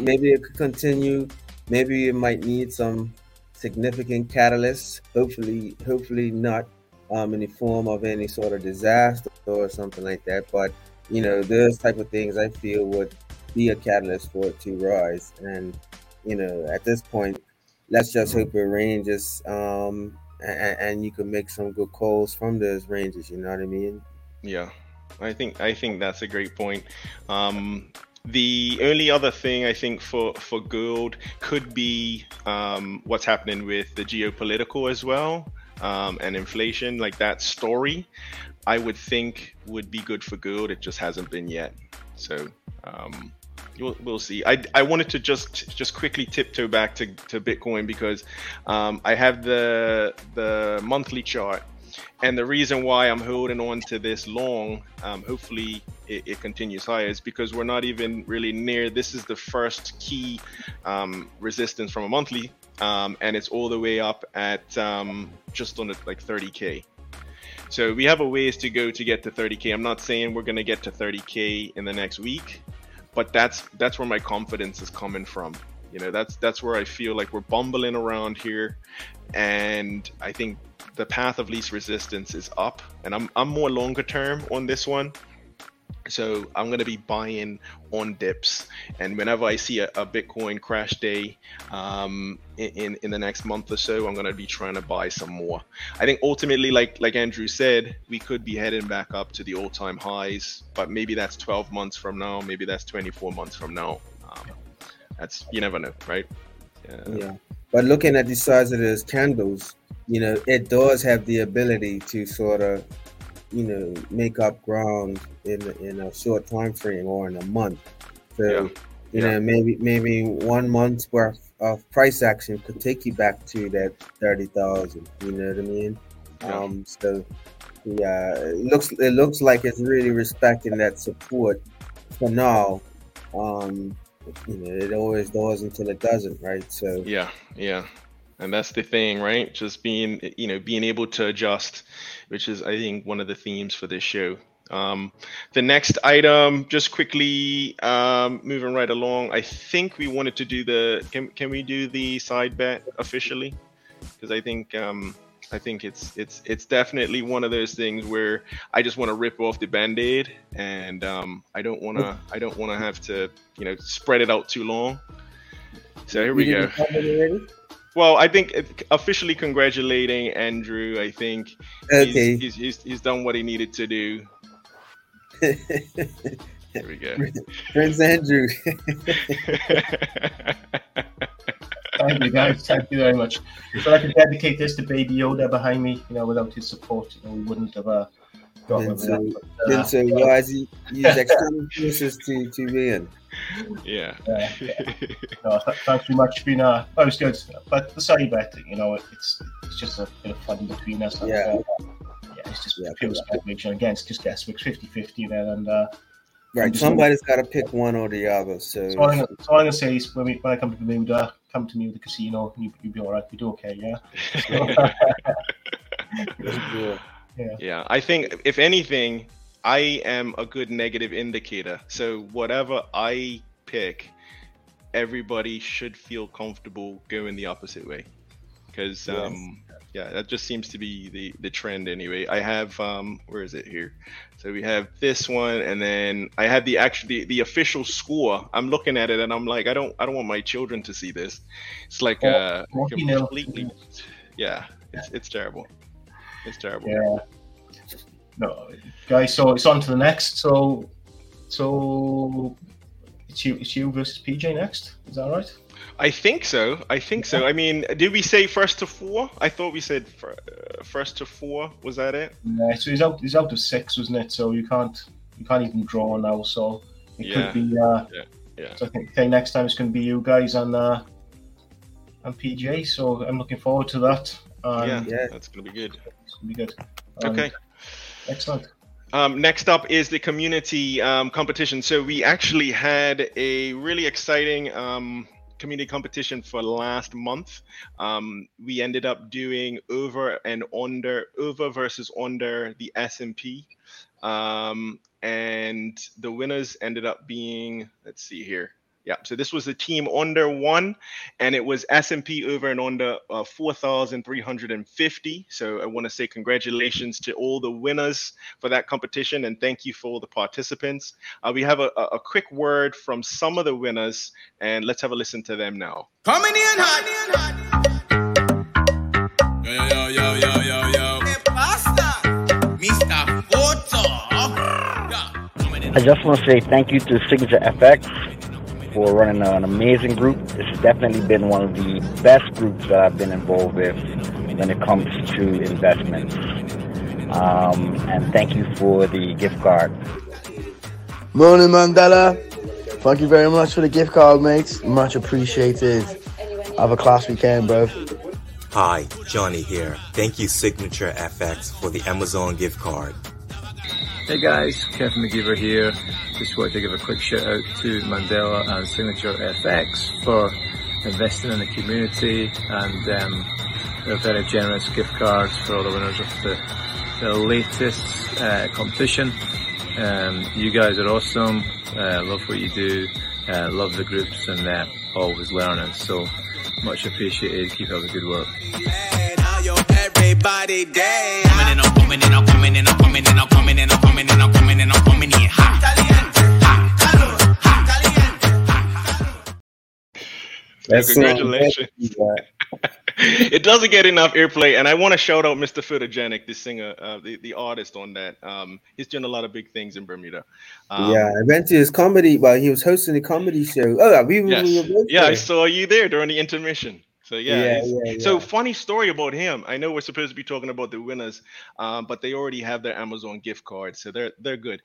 maybe it could continue. Maybe it might need some significant catalysts, hopefully not in the form of any sort of disaster or something like that. But, you know, those type of things I feel would be a catalyst for it to rise. And, you know, at this point, let's just hope it ranges and you can make some good calls from those ranges. You know what I mean? Yeah, I think that's a great point. The only other thing I think for gold could be what's happening with the geopolitical as well, and inflation. Like that story, I would think would be good for gold. It just hasn't been yet. So we'll see. I wanted to just quickly tiptoe back to Bitcoin because I have the monthly chart. And the reason why I'm holding on to this long, hopefully it continues higher, is because we're not even really near. This is the first key resistance from a monthly, and it's all the way up at just on like 30K. So we have a ways to go to get to 30K. I'm not saying we're going to get to 30K in the next week, but that's where my confidence is coming from. You know, that's where I feel like we're bumbling around here, and I think the path of least resistance is up, and I'm more longer term on this one. So I'm going to be buying on dips, and whenever I see a Bitcoin crash day in the next month or so, I'm going to be trying to buy some more. I think ultimately, like Andrew said, we could be heading back up to the all-time highs, but maybe that's 12 months from now, maybe that's 24 months from now. That's, you never know, right? Yeah. But looking at the size of those candles, you know, it does have the ability to sort of, you know, make up ground in a short time frame or in a month. So, you know, maybe 1 month's worth of price action could take you back to that 30,000. You know what I mean? Yeah. So, yeah, it looks like it's really respecting that support for now. You know, it always does until it doesn't, right? So yeah. And that's the thing, right? Just being able to adjust, which is, I think, one of the themes for this show. The next item, just quickly moving right along. I think we wanted to do can we do the side bet officially? Because I think it's definitely one of those things where I just want to rip off the Band-Aid, and I don't want to have to, you know, spread it out too long. So here we go. Well, I think officially congratulating Andrew. I think he's done what he needed to do. There we go. Prince Andrew. Thank you, guys. Thank you very much. So I can dedicate this to Baby Yoda behind me. You know, without his support, you know, we wouldn't have gotten him. So why is he use external forces to win? Yeah. No, thanks very much. That was good. But the side bet, you know, it's just a bit of fun between us. It's just pure speculation. Again, it's just guesswork. 50-50 then, and right, somebody's got to pick one or the other. So I'm gonna say, when I come to Bermuda, come to me with the casino, and you'll be all right. We do okay, yeah. So, yeah. I think if anything, I am a good negative indicator. So whatever I pick, everybody should feel comfortable going the opposite way, because that just seems to be the trend anyway. I have where is it here? So we have this one, and then I have the actual the official score. I'm looking at it and I'm like, I don't want my children to see this. It's like completely, yeah. It's terrible. It's terrible. Yeah. No, guys. So it's on to the next. So it's you versus PJ next. Is that right? I think so. I mean, did we say first to four? I thought we said first to four. Was that it? Yeah. So he's out of six, wasn't it? So you can't even draw now. So it could be. Yeah. So I think next time it's going to be you guys and PJ. So I'm looking forward to that. That's going to be good. It's going to be good. Okay. Excellent. Next up is the community competition. So we actually had a really exciting community competition for last month. We ended up doing over versus under the S&P. And the winners ended up being, let's see here. Yeah, so this was the team under one, and it was S&P over and under 4,350. So I want to say congratulations to all the winners for that competition, and thank you for all the participants. We have a quick word from some of the winners, and let's have a listen to them now. Coming in hot. Yo, yo, yo, yo, yo, yo. Hey, pasta. Mr. Photo. I just want to say thank you to Signature FX for running an amazing group. This has definitely been one of the best groups that I've been involved with when it comes to investments. And thank you for the gift card. Morning, Mandela. Thank you very much for the gift card, mates. Much appreciated. Have a class weekend, bro. Hi, Johnny here. Thank you, Signature FX, for the Amazon gift card. Hey guys, Kevin McGeever here. Just wanted to give a quick shout out to Mandela and Signature FX for investing in the community, and their very generous gift cards for all the winners of the latest competition. You guys are awesome. Love what you do. Love the groups, and always learning. So much appreciated. Keep up the good work. Everybody day. Congratulations. It doesn't get enough airplay, and I want to shout out Mr. Photogenic, the singer, the artist on that. He's doing a lot of big things in Bermuda. Yeah, I went to his comedy while he was hosting a comedy show. Oh, we were yeah, I saw you there during the intermission. So yeah. So funny story about him. I know we're supposed to be talking about the winners, but they already have their Amazon gift cards, so they're good.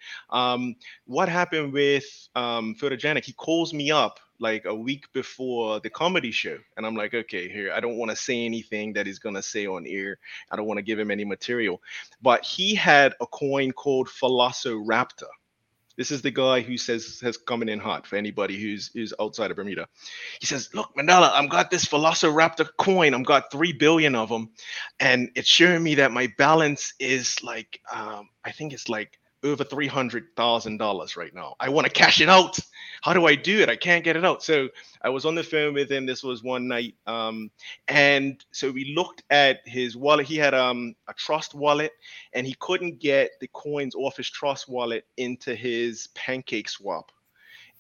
What happened with Photogenic? He calls me up like a week before the comedy show, and I'm like, okay, here, I don't want to say anything that he's gonna say on air. I don't want to give him any material, but he had a coin called Filosoraptor. This is the guy who has coming in hot for anybody who's outside of Bermuda. He says, look, Mandela, I've got this Philosoraptor coin. I've got 3 billion of them. And it's showing me that my balance is like, I think it's like over $300,000 right now. I want to cash it out. How do I do it? I can't get it out. So I was on the phone with him. This was one night. And so we looked at his wallet. He had a Trust Wallet, and he couldn't get the coins off his Trust Wallet into his Pancake Swap.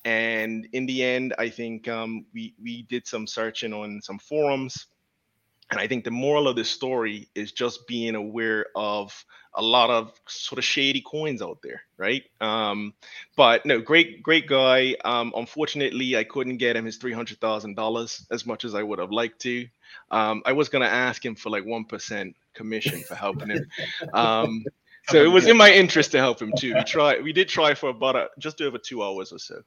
And in the end, I think we did some searching on some forums. And I think the moral of this story is just being aware of a lot of sort of shady coins out there, right? But no, great guy. Unfortunately, I couldn't get him his $300,000 as much as I would have liked to. I was going to ask him for like 1% commission for helping him. So it was in my interest to help him too. We did try for about just over 2 hours or so.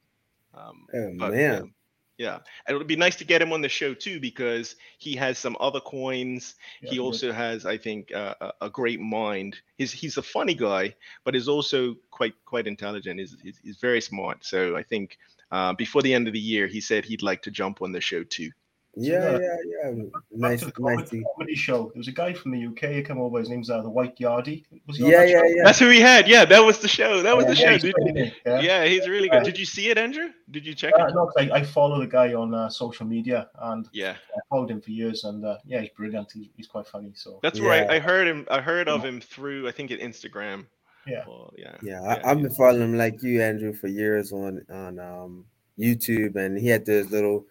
Man. Yeah, it would be nice to get him on the show too, because he has some other coins. Yeah, he also has, I think, a great mind. He's a funny guy, but is also quite intelligent. He's very smart. So I think before the end of the year, he said he'd like to jump on the show too. Yeah. Nice comedy show. There was a guy from the UK who came over. His name's the White Yardie. Was he on that show? That's who he had. Yeah, that was the show. That was the show. Yeah, he's really good. Did you see it, Andrew? Did you check it? No, I follow the guy on social media, and I followed him for years. And he's brilliant. He's quite funny. So that's right. I heard him. I heard of him through, I think, Instagram. Yeah. Well, I've been following him like you, Andrew, for years on YouTube, and he had this little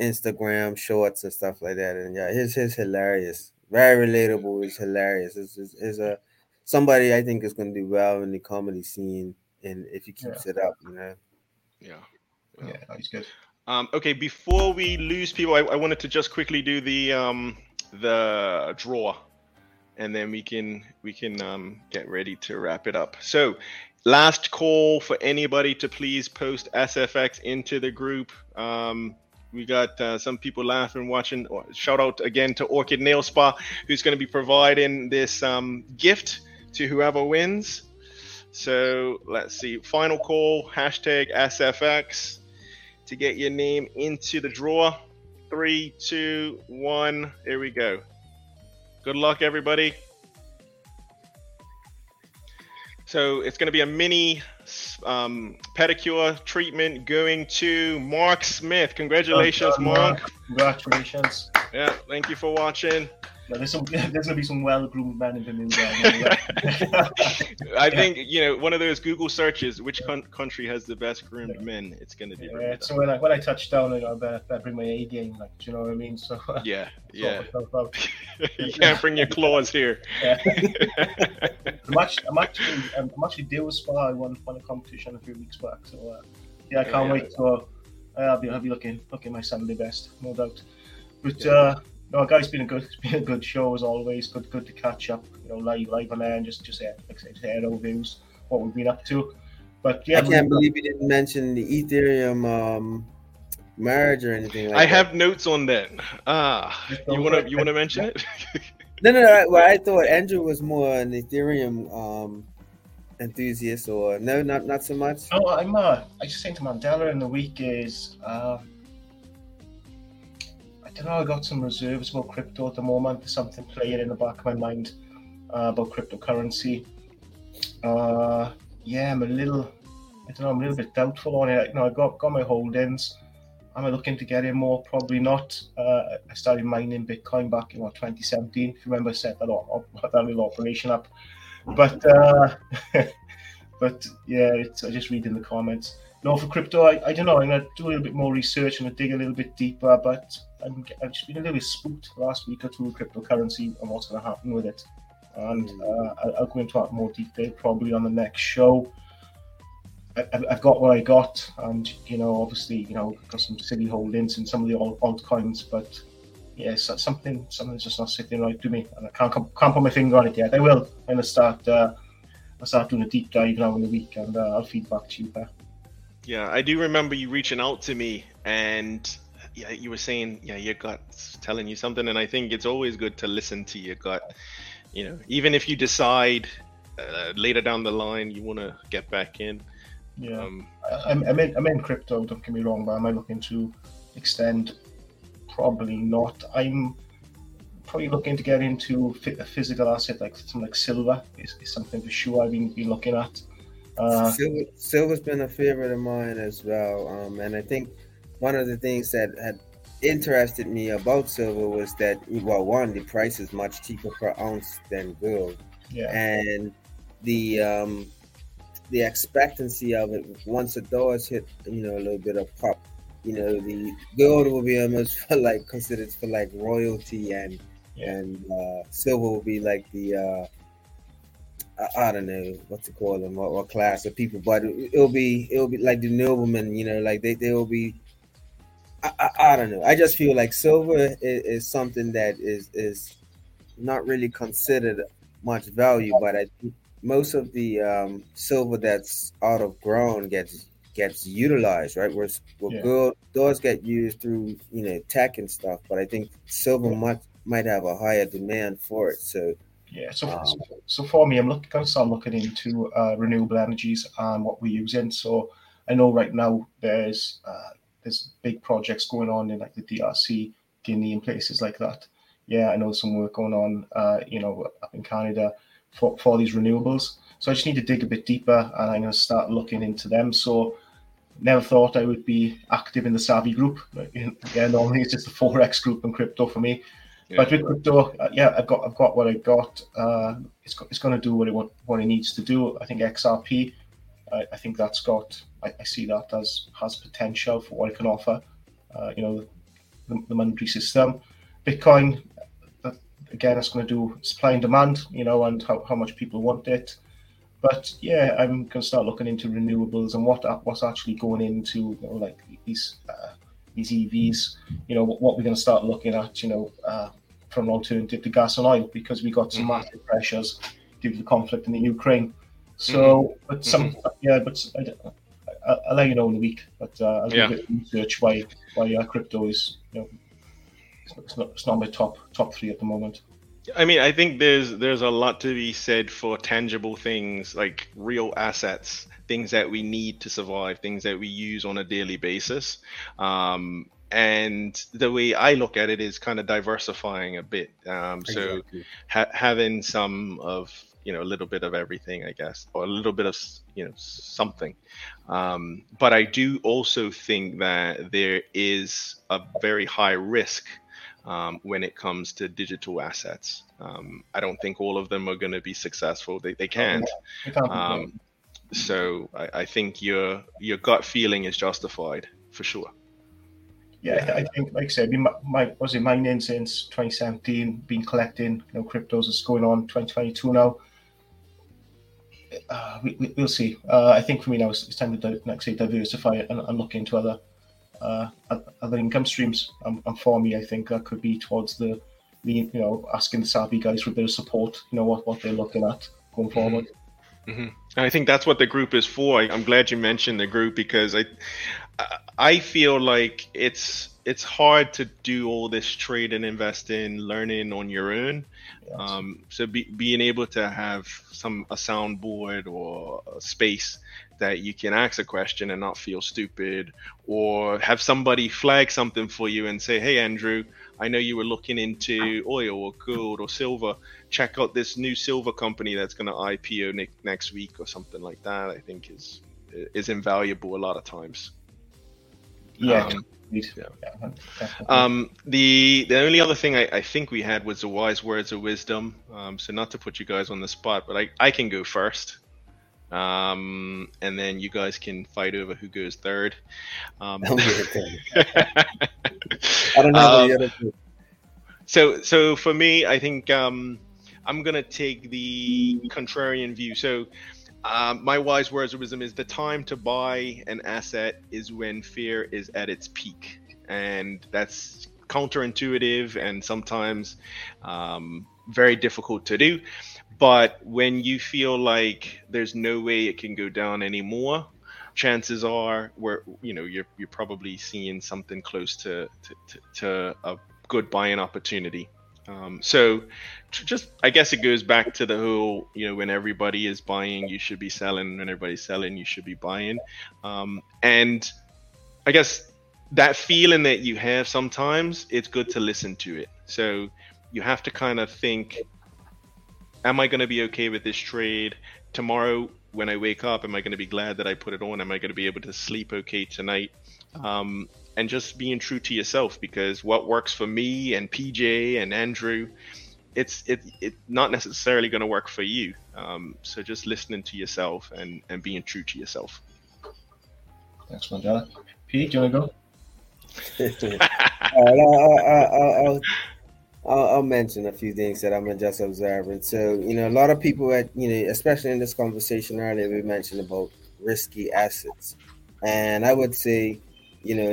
Instagram shorts and stuff like that, and his hilarious, very relatable. It's hilarious. It's a somebody I think is going to do well in the comedy scene, and if he keeps it up, he's good. Okay, before we lose people, I wanted to just quickly do the draw, and then we can get ready to wrap it up. So last call for anybody to please post SFX into the group. We got some people laughing, watching. Shout out again to Orchid Nail Spa, who's going to be providing this gift to whoever wins. So let's see. Final call, hashtag SFX to get your name into the draw. 3, 2, 1. Here we go. Good luck, everybody. So it's going to be a mini pedicure treatment going to Mark Smith. Congratulations, Mark. Congratulations. Yeah, thank you for watching. Yeah, there's going to be some well-groomed man in the news. I think, you know, one of those Google searches, which country has the best groomed men, it's going to be. Yeah, so when I touch down, I bring my A game, like, do you know what I mean? So yeah. You can't bring your claws here. Yeah. I'm actually deal with Spa. I won a competition a few weeks back. So, I can't wait. So I'll be looking my Sunday best, no doubt. But, no, guys, it's been a good show as always. Good to catch up, you know, live on air and just head over views, what we've been up to. But yeah, I can't believe you didn't mention the Ethereum marriage or anything. Like I have notes on that. You wanna mention it? No. Well, I thought Andrew was more an Ethereum enthusiast, or no, not so much. No, I'm. I just think to Mandela in the week is. I don't know, I got some reserves about crypto at the moment. There's something playing in the back of my mind about cryptocurrency. I'm a little bit doubtful on it. You know, I got my holdings. Am I looking to get in more? Probably not. I started mining Bitcoin back in 2017. If you remember, I set that little operation up. But I just read in the comments. No, for crypto, I don't know. I'm going to do a little bit more research and dig a little bit deeper, but I've just been a little bit spooked the last week or two with cryptocurrency and what's going to happen with it. And I'll go into that more detail probably on the next show. I've got what I got, and, you know, obviously, you know, got some silly holdings and some of the altcoins, but yes, that's something's just not sitting right to me, and I can't put my finger on it yet. I will. I'm going to start doing a deep dive now in the week, and I'll feed back to you there. Yeah, I do remember you reaching out to me, and yeah, you were saying, yeah, your gut's telling you something, and I think it's always good to listen to your gut. You know, even if you decide later down the line you want to get back in. Yeah, I'm in crypto. Don't get me wrong, but am I looking to extend? Probably not. I'm probably looking to get into a physical asset, like something like silver is something for sure I've been looking at. Silver's been a favorite of mine as well, and I think one of the things that had interested me about silver was that, well, one, the price is much cheaper per ounce than gold, and the expectancy of it, once the dollars hit, you know, a little bit of pop, you know, the gold will be almost considered for like royalty, and silver will be like the I don't know what to call them or class of people, but it'll be like the noblemen, you know, like they will be. I don't know. I just feel like silver is something that is not really considered much value, but I think most of the silver that's out of ground gets utilized, right? Where gold does get used through, you know, tech and stuff, but I think silver might have a higher demand for it, so. Yeah, so for me, I'm going to start looking into renewable energies and what we're using. So I know right now there's big projects going on in like the DRC, Guinea, and places like that. Yeah, I know there's some work going on, you know, up in Canada for these renewables. So I just need to dig a bit deeper, and I'm going to start looking into them. So never thought I would be active in the Savvy group. Yeah, normally it's just the Forex group and crypto for me. Yeah. But with crypto, I've got what I got. It's going to do what it needs to do. I think XRP, I think that's got. I see that as has potential for what it can offer. You know, the monetary system, Bitcoin. That, again, it's going to do supply and demand. You know, and how much people want it. But yeah, I'm going to start looking into renewables and what's actually going into, you know, like these. These EVs, you know, what we're going to start looking at, you know, from an alternative to gas and oil, because we got some massive pressures due to the conflict in the Ukraine. So, I'll let you know in the week. But I'll do a bit of research why crypto is, you know, it's not my top three at the moment. I mean, I think there's a lot to be said for tangible things, like real assets, things that we need to survive, things that we use on a daily basis. And the way I look at it is kind of diversifying a bit. So having some of a little bit of everything, I guess, or a little bit of, something. But I do also think that there is a very high risk when it comes to digital assets. I don't think all of them are going to be successful. They can't. So I think your gut feeling is justified for sure. Yeah, I think, like I said, my name since 2017, been collecting cryptos. It's going on 2022 now. We'll see. I think for me now, it's time to diversify and look into other income streams. And for me, I think that could be towards the asking the savvy guys for a bit of support. What they're looking at going forward. Mm-hmm. I think that's what the group is for. I'm glad you mentioned the group, because I feel like it's hard to do all this trade and investing, learning on your own. Yes. So being able to have a soundboard or a space that you can ask a question and not feel stupid, or have somebody flag something for you and say, "Hey, Andrew, I know you were looking into oil or gold or silver. Check out this new silver company that's going to IPO next week," or something like that. I think is invaluable a lot of times. Yeah. The only other thing I think we had was the wise words of wisdom. So not to put you guys on the spot, but I can go first. And then you guys can fight over who goes third. I don't know. So for me, I think I'm going to take the contrarian view. So my wise words of wisdom is the time to buy an asset is when fear is at its peak. And that's counterintuitive and sometimes very difficult to do. But when you feel like there's no way it can go down anymore, chances are you're probably seeing something close to a good buying opportunity. So I guess it goes back to the whole, when everybody is buying, you should be selling. When everybody's selling, you should be buying. And I guess that feeling that you have sometimes, it's good to listen to it. So you have to kind of think, am I going to be okay with this trade tomorrow? When I wake up, am I going to be glad that I put it on? Am I going to be able to sleep okay tonight? And just being true to yourself, because what works for me and PJ and Andrew, it's not necessarily going to work for you. So just listening to yourself and being true to yourself. Thanks, Mandela. Pete, do you want to go? I'll mention a few things that I'm just observing. So, a lot of people especially in this conversation earlier, we mentioned about risky assets. And I would say,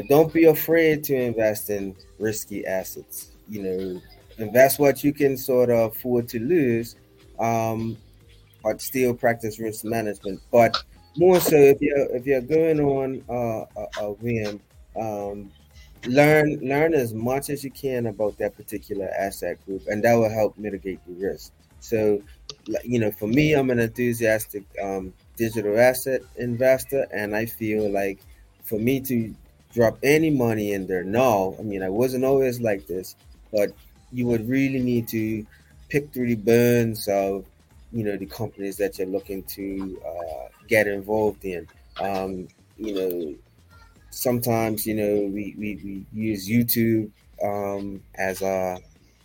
don't be afraid to invest in risky assets. Invest what you can sort of afford to lose, but still practice risk management. But more so, if you're going on a whim, learn as much as you can about that particular asset group, and that will help mitigate the risk. So, for me, I'm an enthusiastic digital asset investor, and I feel like for me to drop any money in there now, I wasn't always like this, but you would really need to pick through the burns of the companies that you're looking to get involved in. Sometimes, we use YouTube as a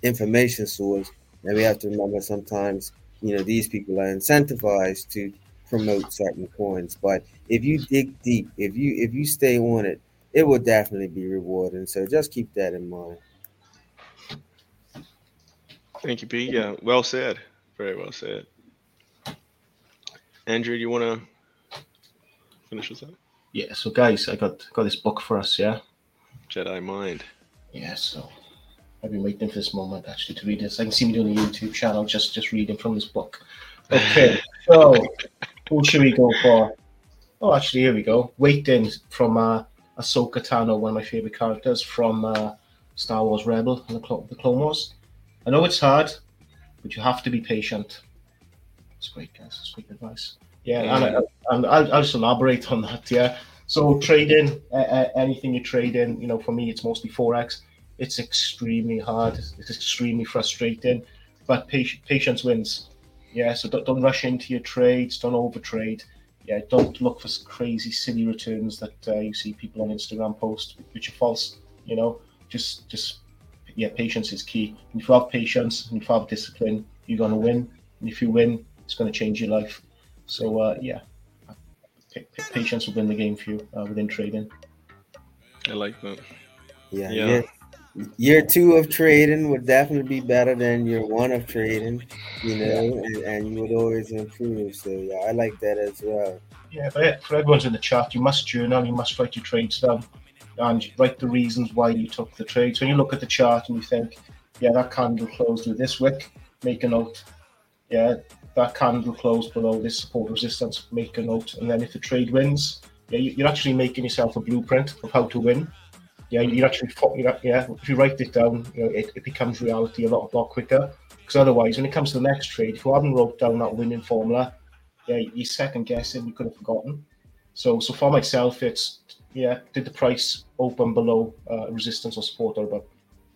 information source, and we have to remember sometimes, these people are incentivized to promote certain coins. But if you dig deep, if you stay on it, it will definitely be rewarding. So just keep that in mind. Thank you, Pete. Yeah, well said. Very well said. Andrew, do you want to finish this up? Yeah, so guys, I got this book for us, yeah? Jedi Mind. Yeah, so I've been waiting for this moment, actually, to read this. I can see me doing a YouTube channel, just reading from this book. Okay, so who should we go for? Oh, actually, here we go. Waiting from Ahsoka Tano, one of my favorite characters from Star Wars Rebel and the Clone Wars. I know it's hard, but you have to be patient. That's great, guys. That's great advice. Yeah, and I'll just elaborate on that, yeah. So trading, anything you trade in, for me, it's mostly Forex. It's extremely hard. It's extremely frustrating, but patience wins. Yeah, so don't rush into your trades. Don't overtrade. Yeah, don't look for crazy, silly returns that you see people on Instagram post, which are false. You know, just patience is key. And if you have patience and if you have discipline, you're gonna win. And if you win, it's gonna change your life. So patience will win the game for you within trading. I like that. Yeah. Year two of trading would definitely be better than year one of trading, you know, and you would always improve. So, I like that as well. Yeah, but for everyone's in the chat, you must journal, you must write your trades down and write the reasons why you took the trades. When you look at the chart and you think, that candle closed with this wick, make a note. Yeah, that candle closed below this support resistance, make a note. And then if the trade wins, you're actually making yourself a blueprint of how to win. Yeah, you're actually if you write it down, it becomes reality a lot quicker. Because otherwise, when it comes to the next trade, if you haven't wrote down that winning formula, you're second guessing. You could have forgotten. So for myself, it's did the price open below resistance or support? Or above?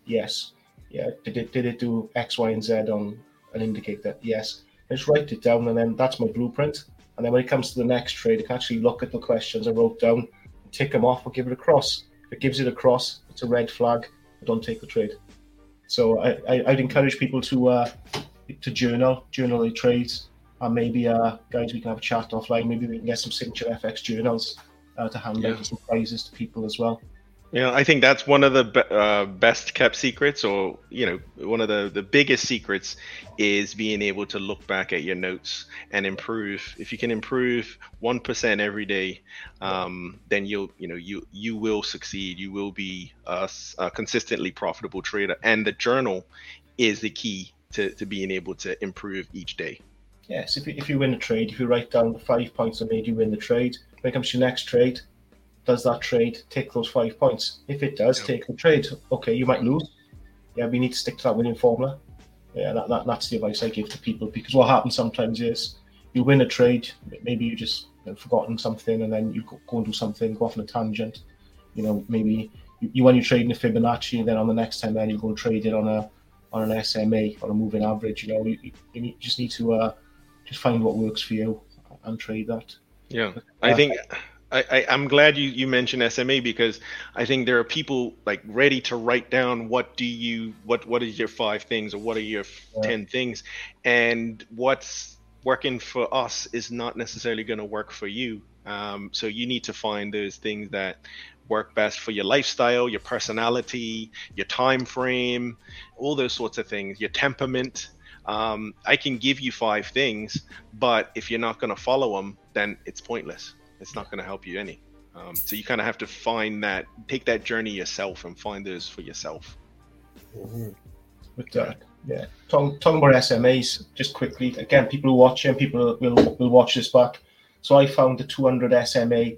Yes. Yeah, did it do X, Y, and Z on an indicator? Yes. I just write it down, and then that's my blueprint. And then when it comes to the next trade, I can actually look at the questions I wrote down, tick them off, or give it a cross. If it gives it a cross, it's a red flag. Don't take the trade. So I'd encourage people to journal their trades, and maybe guys, we can have a chat offline. Maybe we can get some signature FX journals to hand out some prizes to people as well. Yeah, I think that's one of the best kept secrets, or one of the biggest secrets is being able to look back at your notes and improve. If you can improve 1% every day, then you will succeed. You will be a consistently profitable trader, and the journal is the key to being able to improve each day. Yes, if you win a trade, if you write down the 5 points that made you win the trade, when it comes to your next trade. Does that trade take those 5 points? If it does, take the trade. Okay, you might lose. Yeah, we need to stick to that winning formula. Yeah, that's the advice I give to people, because what happens sometimes is you win a trade, maybe you just forgotten something, and then you go and do something, go off on a tangent. Maybe you want your trade in a Fibonacci, and then on the next time, then you go and trade it on an SMA or a moving average. You just need to just find what works for you and trade that. Yeah, I think. I'm glad you mentioned SMA, because I think there are people like ready to write down what is your 5 things or what are your 10 things, and what's working for us is not necessarily going to work for you. So you need to find those things that work best for your lifestyle, your personality, your time frame, all those sorts of things, your temperament. I can give you 5 things, but if you're not going to follow them, then it's pointless. It's not going to help you any. So you kind of have to find that, take that journey yourself and find those for yourself. Mm-hmm. But talking about SMAs, just quickly, again, people who watch and people will watch this back. So I found the 200 SMA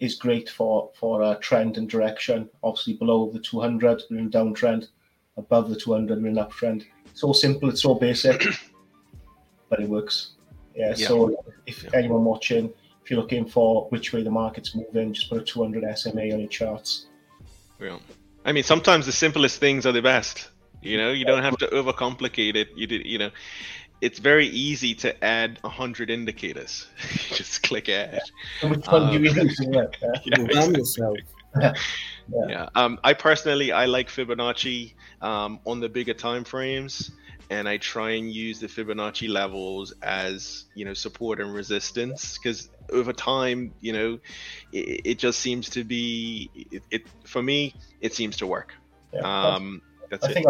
is great for a trend and direction. Obviously below the 200, we're in downtrend. Above the 200, we're in uptrend. It's so simple, it's so basic, but it works. Yeah. So if anyone watching, if you're looking for which way the market's moving, just put a 200 SMA on your charts. Yeah. I mean, sometimes the simplest things are the best. You don't have to overcomplicate it. It's very easy to add 100 indicators. Just click add. And which one do you use? I personally, I like Fibonacci on the bigger time frames. And I try and use the Fibonacci levels as, support and resistance, because over time, it just seems to be it for me, it seems to work. Yeah, I think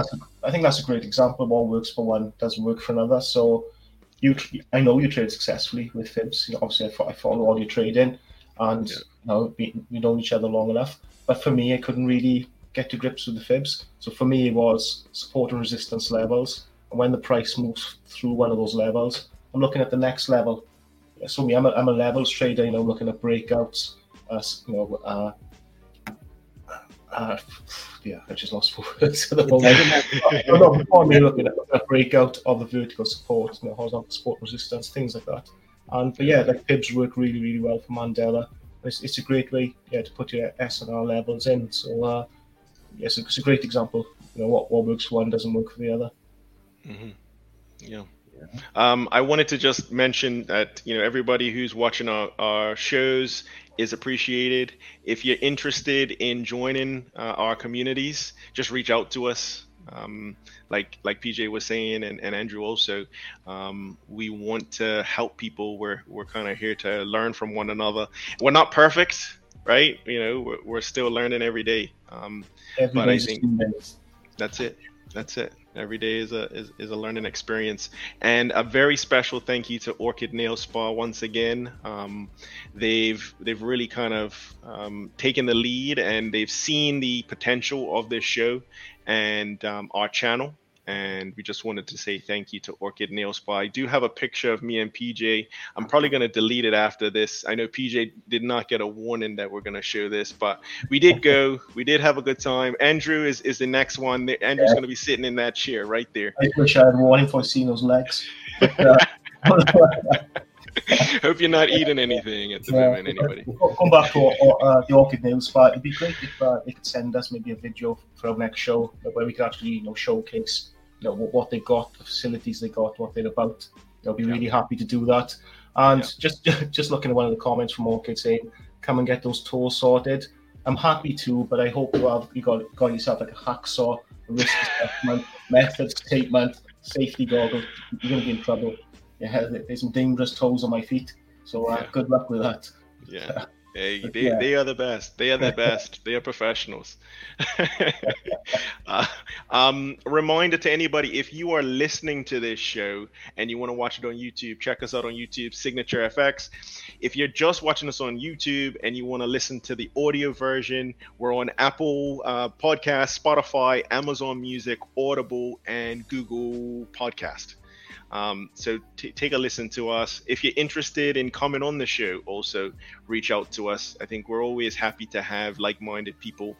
that's a great example of what works for one doesn't work for another. So I know you trade successfully with Fibs. Obviously I follow all your trading, and we've known each other long enough. But for me, I couldn't really get to grips with the Fibs. So for me, it was support and resistance levels. When the price moves through one of those levels, I'm looking at the next level. So me, I'm a levels trader, looking at breakouts. I just lost for words at the moment. Before me, looking at a breakout of the vertical support, horizontal support resistance, things like that. And like Fibs work really, really well for Mandela. It's a great way, to put your S&R levels in. So it's a great example. What works for one doesn't work for the other. Mm-hmm. Yeah, I wanted to just mention that, you know, everybody who's watching our shows is appreciated. If you're interested in joining our communities, just reach out to us. Like PJ was saying, and Andrew also, we want to help people. We're kind of here to learn from one another. We're not perfect, right? You know, we're still learning every day. But I think that's it. Every day is a learning experience. And a very special thank you to Orchid Nail Spa once again. They've really kind of taken the lead, and they've seen the potential of this show and our channel. And we just wanted to say thank you to Orchid Nail Spa. I do have a picture of me and PJ. I'm probably going to delete it after this. I know PJ did not get a warning that we're going to show this, but we did go. We did have a good time. Andrew is the next one. Andrew's going to be sitting in that chair right there. I wish I had a warning for seeing those legs. Hope you're not eating anything at the moment, anybody. Come back to the Orchid Nail Spa. It'd be great if they could send us maybe a video for our next show where we could actually, you know, showcase, you know, what they got, the facilities they got, what they're about. They'll be really happy to do that. And just looking at one of the comments from Orchid saying, "Come and get those tools sorted." I'm happy to, but I hope you got yourself like a hacksaw, a risk assessment, method statement, safety goggles. You're going to be in trouble. Yeah, there's some dangerous toes on my feet, so good luck with that. Yeah, they are the best. They are the best. They are professionals. Reminder to anybody, if you are listening to this show and you want to watch it on YouTube, check us out on YouTube, Signature FX. If you're just watching us on YouTube and you want to listen to the audio version, we're on Apple Podcasts, Spotify, Amazon Music, Audible, and Google Podcast. So take a listen to us. If you're interested in coming on the show, also reach out to us. I think we're always happy to have like-minded people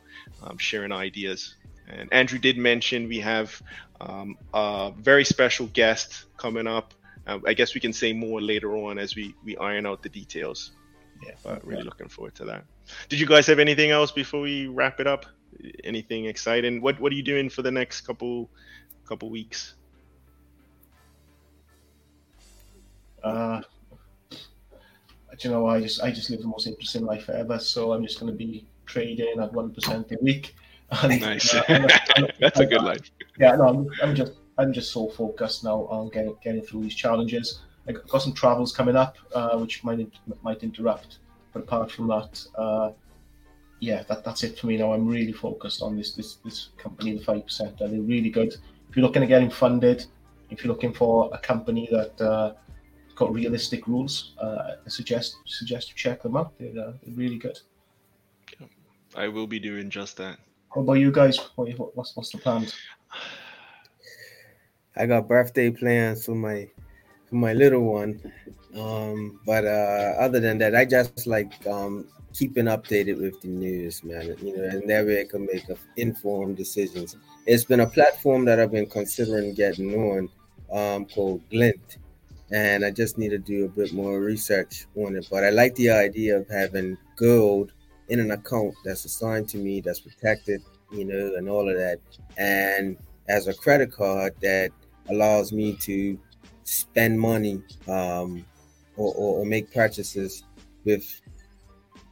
sharing ideas. And Andrew did mention we have a very special guest coming up. I guess we can say more later on as we iron out the details. Yeah, but really looking forward to that. Did you guys have anything else before we wrap it up? Anything exciting? What are you doing for the next couple weeks? I just live the most interesting life ever, so I'm just going to be trading at 1% a week. And, nice. That's a good life. Yeah, no, I'm just so focused now on getting through these challenges. I've got some travels coming up, which might interrupt. But apart from that, that's it for me now. I'm really focused on this company, the 5%. They're really good. If you're looking at getting funded, if you're looking for a company that got realistic rules, I suggest you check them out. They're really good. I will be doing just that. How about you guys? What's the plan? I got birthday plans for my little one, but other than that, I just like keeping updated with the news, man. You know, and that way I can make informed decisions. It's been a platform that I've been considering getting on, called Glint. And I just need to do a bit more research on it. But I like the idea of having gold in an account that's assigned to me, that's protected, you know, and all of that. And as a credit card that allows me to spend money or make purchases with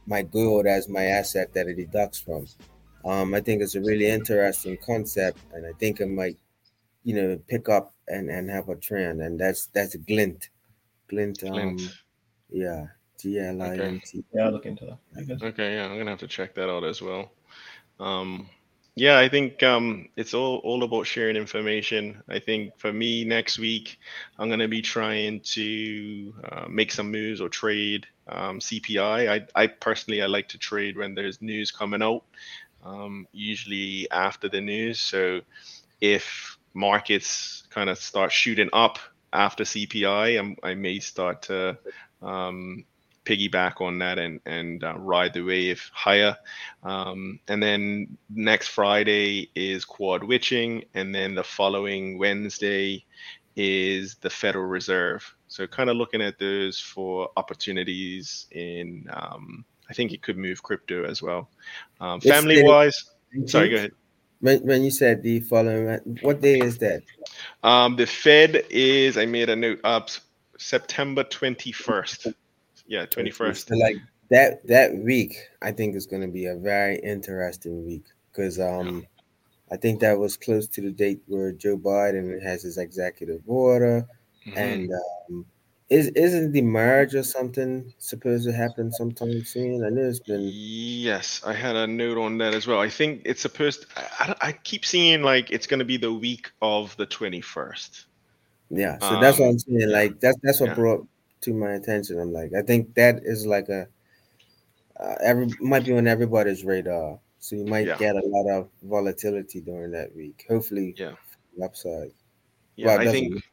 my gold as my asset that it deducts from. I think it's a really interesting concept, and I think it might, you know, pick up and have a trend, and that's Glint. Yeah, GLINT. Yeah, I'll look into that. Okay, yeah, I'm gonna have to check that out as well. I think it's all about sharing information. I think for me next week, I'm gonna be trying to make some moves or trade CPI. I personally like to trade when there's news coming out, usually after the news. So if markets kind of start shooting up after CPI, I may start to piggyback on that and ride the wave higher. And then next Friday is quad witching, and then the following Wednesday is the Federal Reserve. So kind of looking at those for opportunities in, I think it could move crypto as well. Family-wise, sorry, go ahead. When you said the following, what day is that? The Fed is, I made a note up, September 21st. Yeah, 21st. So like that week, I think is going to be a very interesting week because I think that was close to the date where Joe Biden has his executive order, and isn't the merge or something supposed to happen sometime soon? I know it's been... Yes, I had a note on that as well. I think it's supposed... I keep seeing, like, it's going to be the week of the 21st. Yeah, so that's what I'm saying. Like, that's what brought to my attention. I'm like, I think that is like a... might be on everybody's radar. So you might get a lot of volatility during that week. Hopefully, upside. Yeah, well, I think...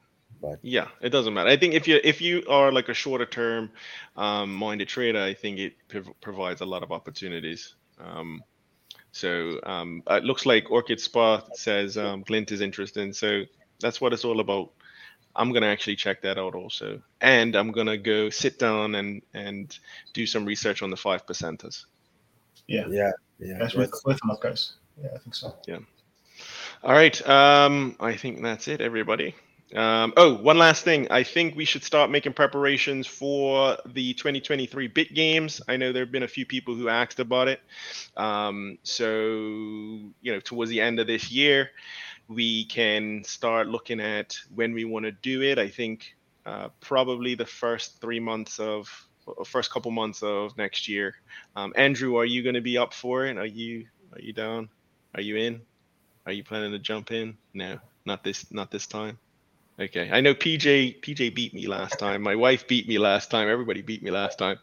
But yeah, it doesn't matter. I think if you are like a shorter term minded trader, I think it provides a lot of opportunities. So it looks like Orchid Spa says Glint is interesting. So that's what it's all about. I'm going to actually check that out also. And I'm going to go sit down and do some research on the 5 Percenters. Yeah. Yeah. Yeah. That's where the month goes. Yeah, I think so. Yeah. All right. I think that's it, everybody. One last thing. I think we should start making preparations for the 2023 Bit Games. I know there have been a few people who asked about it. Towards the end of this year, we can start looking at when we want to do it. I think probably the first couple months of next year. Andrew, are you going to be up for it? Are you down? Are you in? Are you planning to jump in? No, not this time. Okay, I know PJ beat me last time. My wife beat me last time. Everybody beat me last time.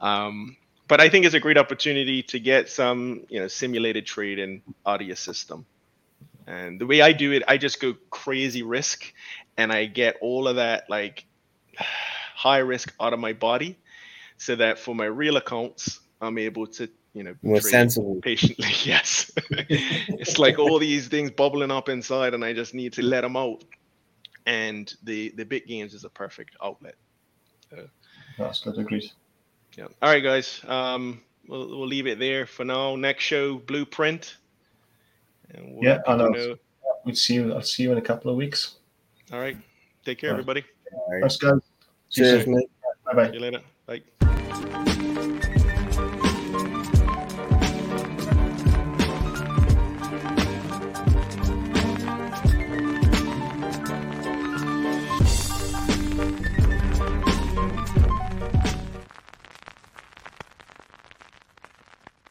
But I think it's a great opportunity to get some, simulated trading out of your system. And the way I do it, I just go crazy risk, and I get all of that like high risk out of my body, so that for my real accounts, I'm able to. More sensible, patiently. Yes, it's like all these things bubbling up inside, and I just need to let them out. And the Bit Games is a perfect outlet. That's agreed. Yeah. All right, guys. We'll leave it there for now. Next show, Blueprint. And we'll see you. I'll see you in a couple of weeks. All right. Take care, everybody. All right. Let's go. See you soon. Bye bye. See you later. Bye.